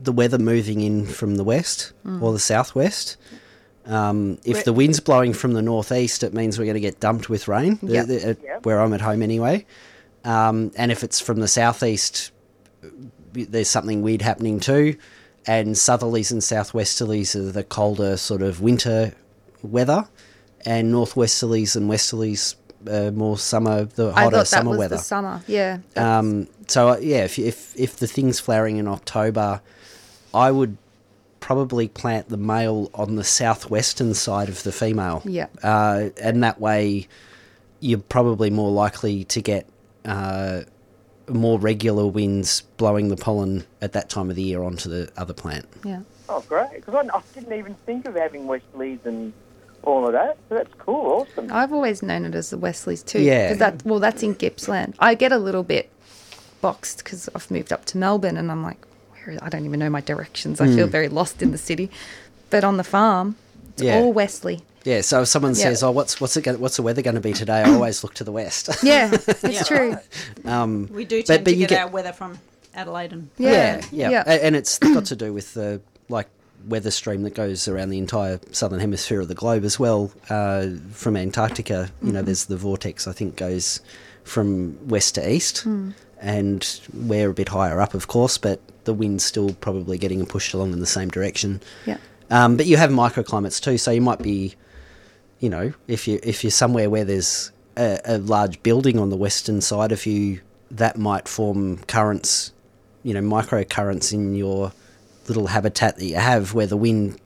the weather moving in from the west or the southwest. If the wind's blowing from the northeast, it means we're going to get dumped with rain where I'm at home anyway. And if it's from the southeast, there's something weird happening too. And southerlies and southwesterlies are the colder sort of winter weather, and northwesterlies and westerlies more summer, the hotter summer weather. I thought that was the summer, yeah. If the thing's flowering in October, I would probably plant the male on the southwestern side of the female. Yeah. And that way you're probably more likely to get more regular winds blowing the pollen at that time of the year onto the other plant. Yeah. Oh, great, because I didn't even think of having westerlies and all of that. So that's cool, awesome. I've always known it as the Westleys too. Yeah. That's in Gippsland. I get a little bit boxed because I've moved up to Melbourne and I'm like, I don't even know my directions. I feel very lost in the city. But on the farm, it's all Westerly. Yeah, so if someone says, what's the weather going to be today? I always look to the west. Yeah, it's true. We do tend to get our weather from Adelaide and Perth. And it's got to do with the, weather stream that goes around the entire southern hemisphere of the globe as well, from Antarctica. There's the vortex, I think, goes from west to east, and we're a bit higher up, of course, but the wind's still probably getting pushed along in the same direction. Yeah. But you have microclimates too, so you might be, if you're somewhere where there's a large building on the western side of you, that might form currents, micro currents in your little habitat that you have, where the wind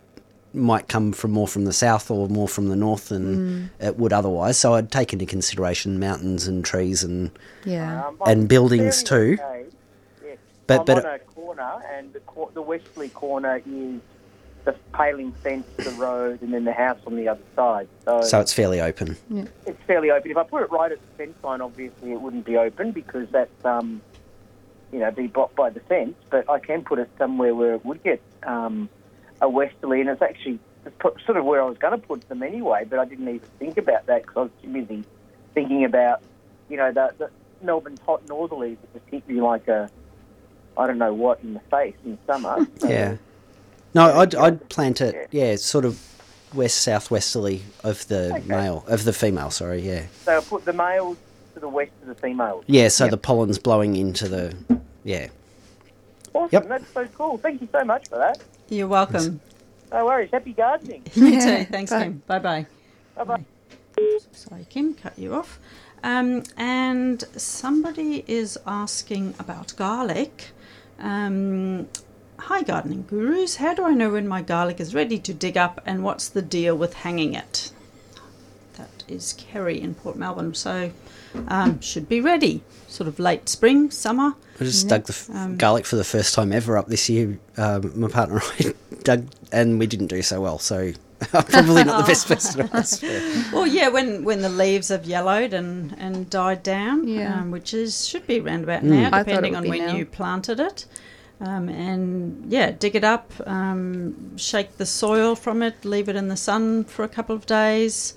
might come from more from the south or more from the north than it would otherwise. So I'd take into consideration mountains and trees and buildings too. Yes. But on a corner, and the westerly corner is the paling fence, the road, and then the house on the other side. So it's fairly open. Yeah. It's fairly open. If I put it right at the fence line, obviously it wouldn't be open because that's be blocked by the fence, but I can put it somewhere where it would get a westerly, and it's actually sort of where I was going to put them anyway, but I didn't even think about that because I was too busy thinking about, the Melbourne's hot northerlies that just hit me like a, I don't know what, in the face in summer. So yeah. No, I'd plant it, sort of west-southwesterly of the female, sorry, yeah. So I'll put the males to the west of the females. Yeah, so the pollen's blowing into the... Yeah. Awesome, That's so cool. Thank you so much for that. You're welcome. No worries, happy gardening. You too, thanks, Kim. Bye-bye. Bye-bye. Sorry, Kim, cut you off. And somebody is asking about garlic. Hi Gardening Gurus, how do I know when my garlic is ready to dig up and what's the deal with hanging it? That is Kerry in Port Melbourne, so should be ready, sort of late spring, summer. I just dug the garlic for the first time ever up this year. My partner and I dug and we didn't do so well, so I'm probably not the best person to ask for. Well, yeah, when the leaves have yellowed and died down, which should be around about now, depending on when you planted it. And, yeah, dig it up, shake the soil from it, leave it in the sun for a couple of days,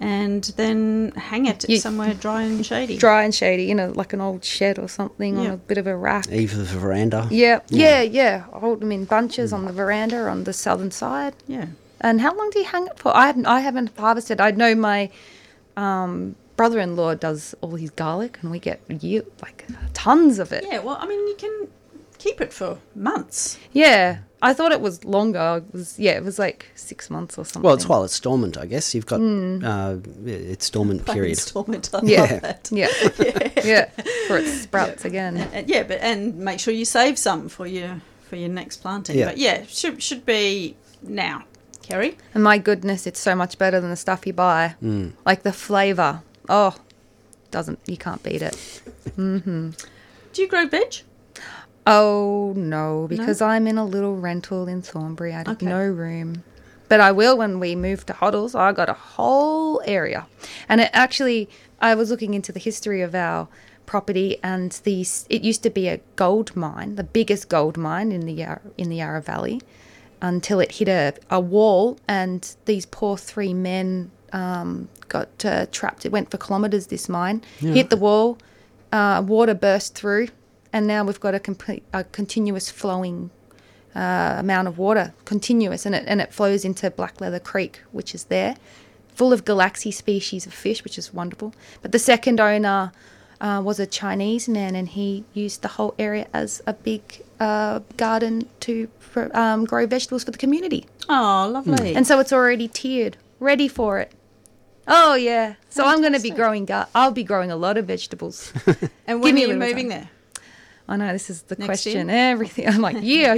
and then hang it somewhere dry and shady. Dry and shady, like an old shed or something on a bit of a rack. Even the veranda. Yeah. I hold them in bunches on the veranda on the southern side. Yeah. And how long do you hang it for? I haven't harvested. I know my brother-in-law does all his garlic and we get tons of it. Yeah, well, I mean, you can keep it for months. Yeah, I thought it was longer. It was like 6 months or something. Well, it's while it's dormant, I guess. You've got it's dormant period. It's dormant. Yeah, for it sprouts again. Yeah, but and make sure you save some for your next planting. Yeah. But yeah, should be now, Kerry. And my goodness, it's so much better than the stuff you buy. Mm. Like the flavour. Oh, you can't beat it. Mm-hmm. Do you grow veg? Oh, no, because I'm in a little rental in Thornbury. I have no room. But I will when we move to Hoddles. I got a whole area. And it actually, I was looking into the history of our property and it used to be a gold mine, the biggest gold mine in the Yarra Valley, until it hit a wall and these poor three men got trapped. It went for kilometres, this mine, hit the wall, water burst through. And now we've got a continuous flowing amount of water, and it flows into Black Leather Creek, which is there, full of Galaxy species of fish, which is wonderful. But the second owner was a Chinese man, and he used the whole area as a big garden to grow vegetables for the community. Oh, lovely. Mm. And so it's already tiered, ready for it. Oh, yeah. So I'm going to be growing I'll be growing a lot of vegetables. And when are you moving there? I know this is the next question. Year? Everything. I'm like, yeah.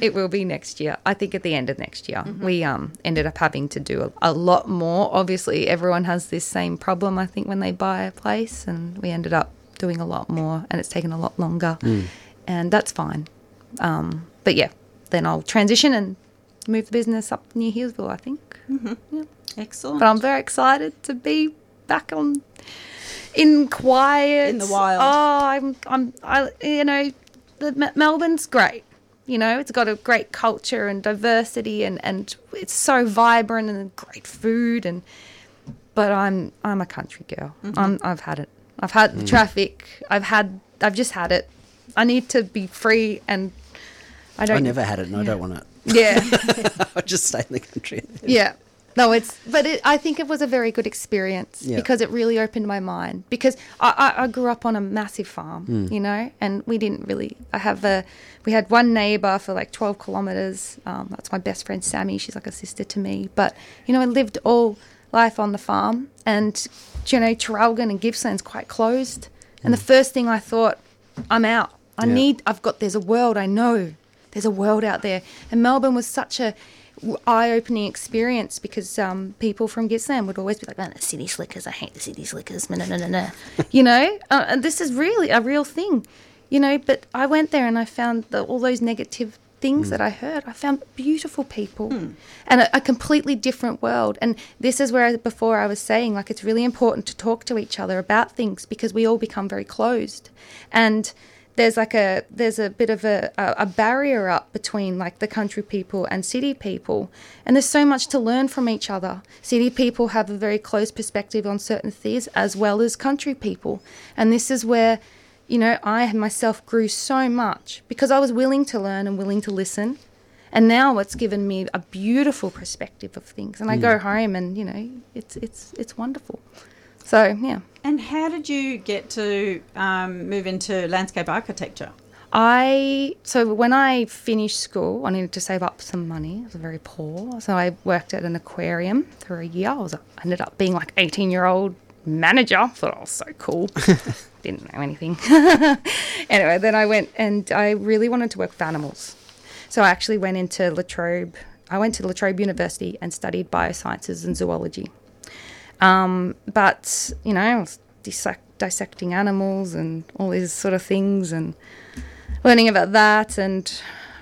It will be next year. I think at the end of next year, we ended up having to do a lot more. Obviously, everyone has this same problem. I think when they buy a place, and we ended up doing a lot more, and it's taken a lot longer, and that's fine. But yeah, then I'll transition and move the business up near Hillsville, I think. Mm-hmm. Yeah. Excellent. But I'm very excited to be back on. In quiet, in the wild. Oh, Melbourne's great. It's got a great culture and diversity, and it's so vibrant and great food. But I'm a country girl. Mm-hmm. I've had it. I've had the traffic. I've just had it. I need to be free, and I don't. I never had it, and I don't want it. Yeah, I just stay in the country. Yeah. No, I think it was a very good experience because it really opened my mind. Because I grew up on a massive farm, and we didn't really. We had one neighbour for like 12 kilometres. That's my best friend Sammy. She's like a sister to me. But I lived all life on the farm, and Traralgon and Gippsland's quite closed. Mm. And the first thing I thought, I'm out. There's a world I know. There's a world out there, and Melbourne was such a eye-opening experience because people from Gippsland would always be like, the city slickers, I hate the city slickers, and this is really a real thing, but I went there and I found all those negative things that I heard. I found beautiful people and a completely different world, and this is where before I was saying, it's really important to talk to each other about things because we all become very closed, and there's a bit of a barrier up between the country people and city people, and there's so much to learn from each other. City people have a very close perspective on certain things as well as country people, and this is where I myself grew so much because I was willing to learn and willing to listen, and now it's given me a beautiful perspective of things, and I go home and it's wonderful. So, yeah. And how did you get to move into landscape architecture? So when I finished school, I needed to save up some money. I was very poor. So I worked at an aquarium for a year. I ended up being 18-year-old manager. I thought I was so cool. Didn't know anything. Anyway, then I went and I really wanted to work with animals. So I actually went into La Trobe. I went to La Trobe University and studied biosciences and zoology. But, you know, I was dissecting animals and all these sort of things and learning about that. And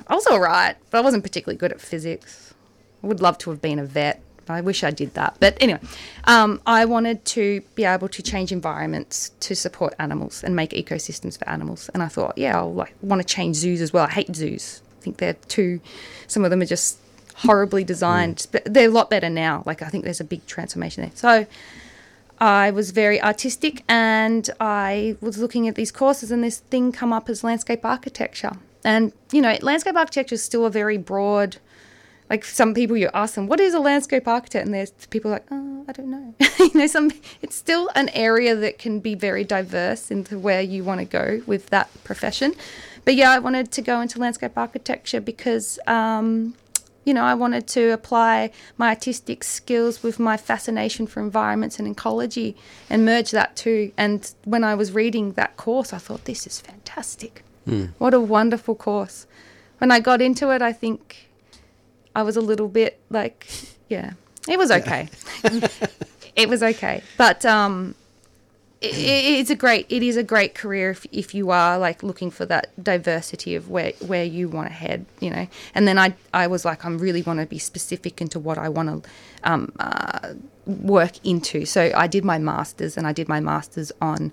I was all right, but I wasn't particularly good at physics. I would love to have been a vet. I wish I did that. But anyway, I wanted to be able to change environments to support animals and make ecosystems for animals. And I thought, yeah, I'll want to change zoos as well. I hate zoos. I think they're too, some of them are just horribly designed. But they're a lot better now. Like, I think there's a big transformation there. So I was very artistic and I was looking at these courses and this thing come up as landscape architecture. And, you know, landscape architecture is still a very broad, like some people you ask them, what is a landscape architect? And there's people like, oh, I don't know. You know, it's still an area that can be very diverse into where you want to go with that profession. But yeah, I wanted to go into landscape architecture because, you know, I wanted to apply my artistic skills with my fascination for environments and ecology and merge that too. And when I was reading that course, I thought, this is fantastic. What a wonderful course. When I got into it, I think I was a little bit like, yeah, it was okay. It was okay. But it is a great career if you are like looking for that diversity of where you want to head, you know. And then I was like, I really want to be specific into what I want to work into. So I did my master's on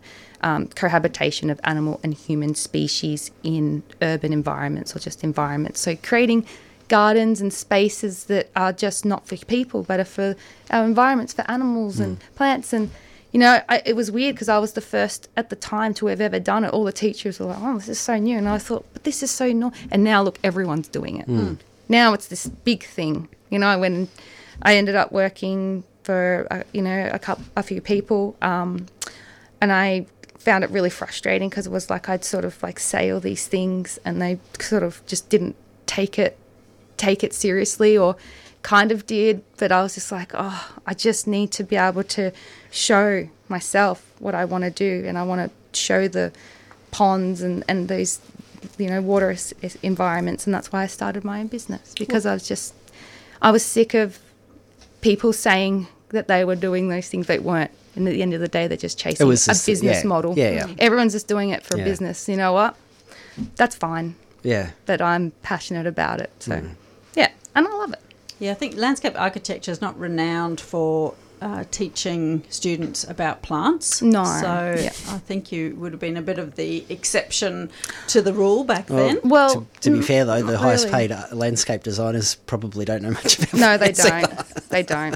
cohabitation of animal and human species in urban environments or just environments. So creating gardens and spaces that are just not for people but are for our environments, for animals and plants. And, you know, it was weird because I was the first at the time to have ever done it. All the teachers were like, oh, this is so new. And I thought, but this is so normal. And now, look, everyone's doing it. Now it's this big thing. You know, when I ended up working for, a few people and I found it really frustrating because it was like I'd sort of like say all these things and they sort of just didn't take it seriously, or kind of did, but I was just like, oh, I just need to be able to show myself what I want to do, and I want to show the ponds and those, you know, water environments. And that's why I started my own business, because I was sick of people saying that they were doing those things they weren't, and at the end of the day they're just chasing a business model. Everyone's just doing it for a business. You know what, that's fine. Yeah. But I'm passionate about it. So, yeah, and I love it. Yeah, I think landscape architecture is not renowned for teaching students about plants. No. So I think you would have been a bit of the exception to the rule back then. Well, to be fair, though, the highest paid landscape designers probably don't know much about No, they don't.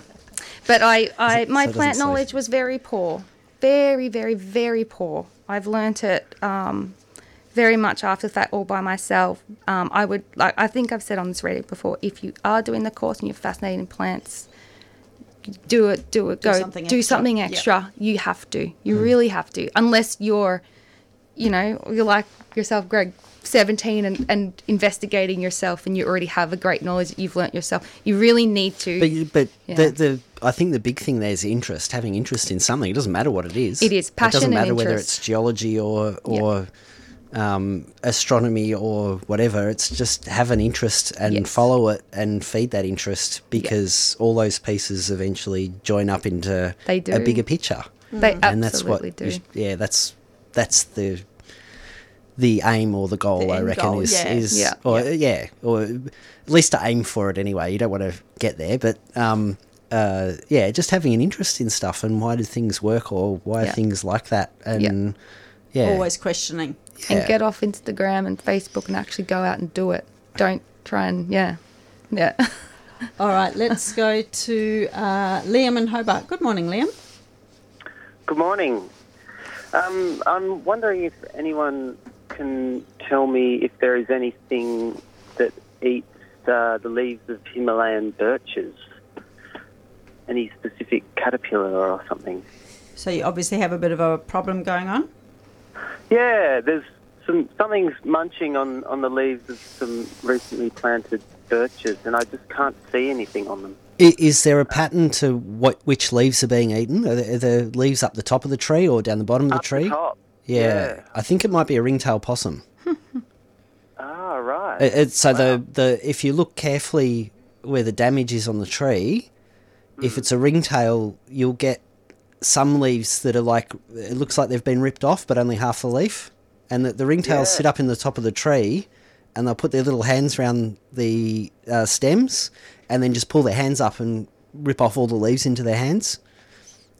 But my plant knowledge was very poor. Very, very, very poor. I've learnt it very much after the fact, all by myself. I think I've said on this radio before, if you are doing the course and you're fascinated in plants, do something extra. Yep. You have to. You really have to. Unless you're like yourself, Greg, 17 and investigating yourself, and you already have a great knowledge that you've learnt yourself. You really need to. I think the big thing there is interest, having interest in something. It doesn't matter what it is. It is passion. It doesn't matter whether it's geology or astronomy or whatever. It's just have an interest and follow it and feed that interest, because all those pieces eventually join up into a bigger picture. They and absolutely that's what do. You, yeah, that's the aim or the goal. I reckon goal, or at least to aim for it anyway. You don't want to get there, but just having an interest in stuff and why do things work or why are things like that, and always questioning. Yeah. And get off Instagram and Facebook and actually go out and do it. Don't try and, All right, let's go to Liam in Hobart. Good morning, Liam. Good morning. I'm wondering if anyone can tell me if there is anything that eats the leaves of Himalayan birches, any specific caterpillar or something. So you obviously have a bit of a problem going on? Yeah, there's something's munching on the leaves of some recently planted birches, and I just can't see anything on them. Is there a pattern to which leaves are being eaten? Are the leaves up the top of the tree or down the bottom of the tree? Up the top. Yeah. I think it might be a ringtail possum. Ah, right. Wow. So if you look carefully where the damage is on the tree, if it's a ringtail, you'll get some leaves that are like, it looks like they've been ripped off, but only half a leaf. And the ringtails sit up in the top of the tree, and they'll put their little hands around the stems, and then just pull their hands up and rip off all the leaves into their hands.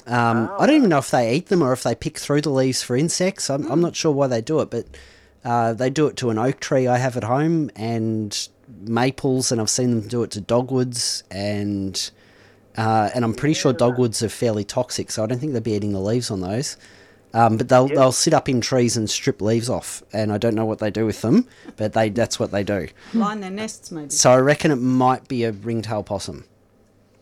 I don't even know if they eat them or if they pick through the leaves for insects. I'm not sure why they do it, but they do it to an oak tree I have at home, and maples, and I've seen them do it to dogwoods, and I'm pretty sure dogwoods are fairly toxic, so I don't think they'd be eating the leaves on those. But they'll sit up in trees and strip leaves off, and I don't know what they do with them, but that's what they do. Line their nests, maybe. So I reckon it might be a ringtail possum.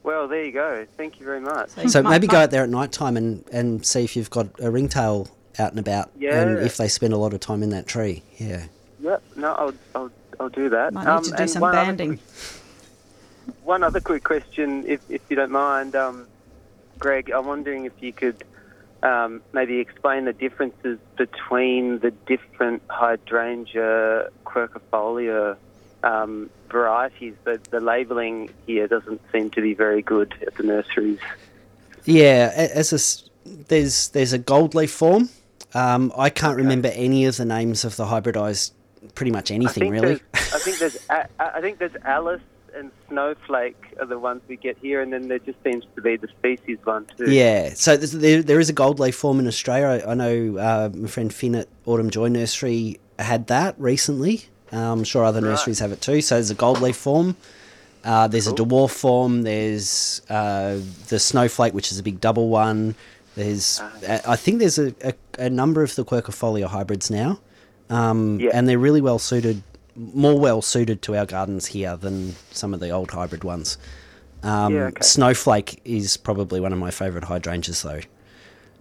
Well, there you go. Thank you very much. So maybe go out there at night time and see if you've got a ringtail out and about, and if they spend a lot of time in that tree. Yeah. Yep. No, I'll do that. Might need to do some banding. One other quick question, if you don't mind, Greg. I'm wondering if you could maybe explain the differences between the different hydrangea quercifolia varieties, but the labelling here doesn't seem to be very good at the nurseries. Yeah, there's a gold leaf form. I can't remember any of the names of the hybridised, pretty much anything really. I think there's Alice and Snowflake are the ones we get here, and then there just seems to be the species one too. Yeah, so there is a gold leaf form in Australia. I know my friend Finn at Autumn Joy Nursery had that recently. I'm sure other nurseries have it too. So there's a gold leaf form, there's a dwarf form, there's the Snowflake, which is a big double one. There's I think there's a number of the quercifolia hybrids now, and they're really well suited, more well suited to our gardens here than some of the old hybrid ones. Snowflake is probably one of my favourite hydrangeas though.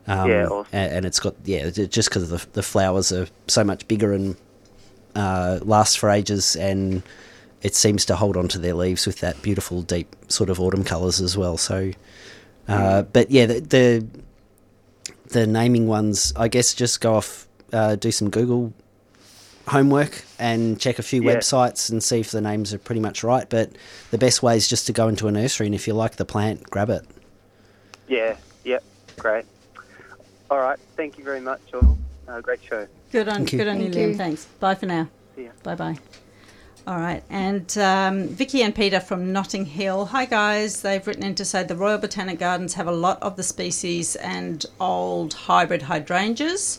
Awesome. And it's got just because the flowers are so much bigger and lasts for ages, and it seems to hold on to their leaves with that beautiful deep sort of autumn colours as well. So, but yeah, the naming ones, I guess, just go off, do some Google homework and check a few websites and see if the names are pretty much right, but the best way is just to go into a nursery, and if you like the plant, grab it. Great. All right, thank you very much all. Great show. Good on you, Liam. Thanks. Bye for now. See ya. Bye. All right, and Vicky and Peter from Notting Hill. Hi guys, they've written in to say the Royal Botanic Gardens have a lot of the species and old hybrid hydrangeas.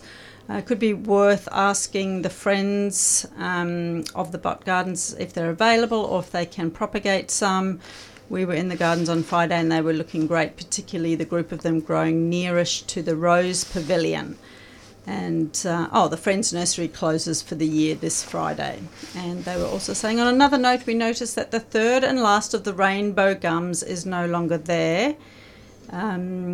Could be worth asking the friends of the Bot Gardens if they're available or if they can propagate some. We were in the gardens on Friday and they were looking great, particularly the group of them growing nearish to the Rose Pavilion. And, the Friends Nursery closes for the year this Friday. And they were also saying, on another note, we noticed that the third and last of the rainbow gums is no longer there. In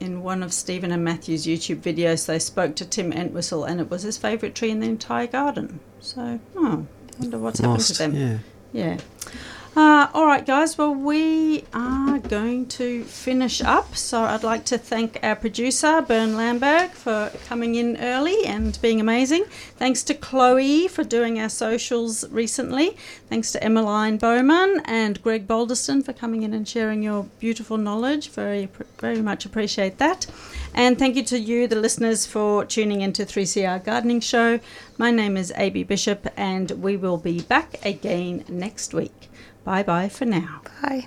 one of Stephen and Matthew's YouTube videos, they spoke to Tim Entwistle, and it was his favourite tree in the entire garden. So, I wonder what's happened to them. Yeah. All right, guys, well, we are going to finish up. So I'd like to thank our producer, Bern Lamberg, for coming in early and being amazing. Thanks to Chloe for doing our socials recently. Thanks to Emmaline Bowman and Greg Boldiston for coming in and sharing your beautiful knowledge. Very, very much appreciate that. And thank you to you, the listeners, for tuning into 3CR Gardening Show. My name is AB Bishop, and we will be back again next week. Bye-bye for now. Bye.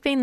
You've been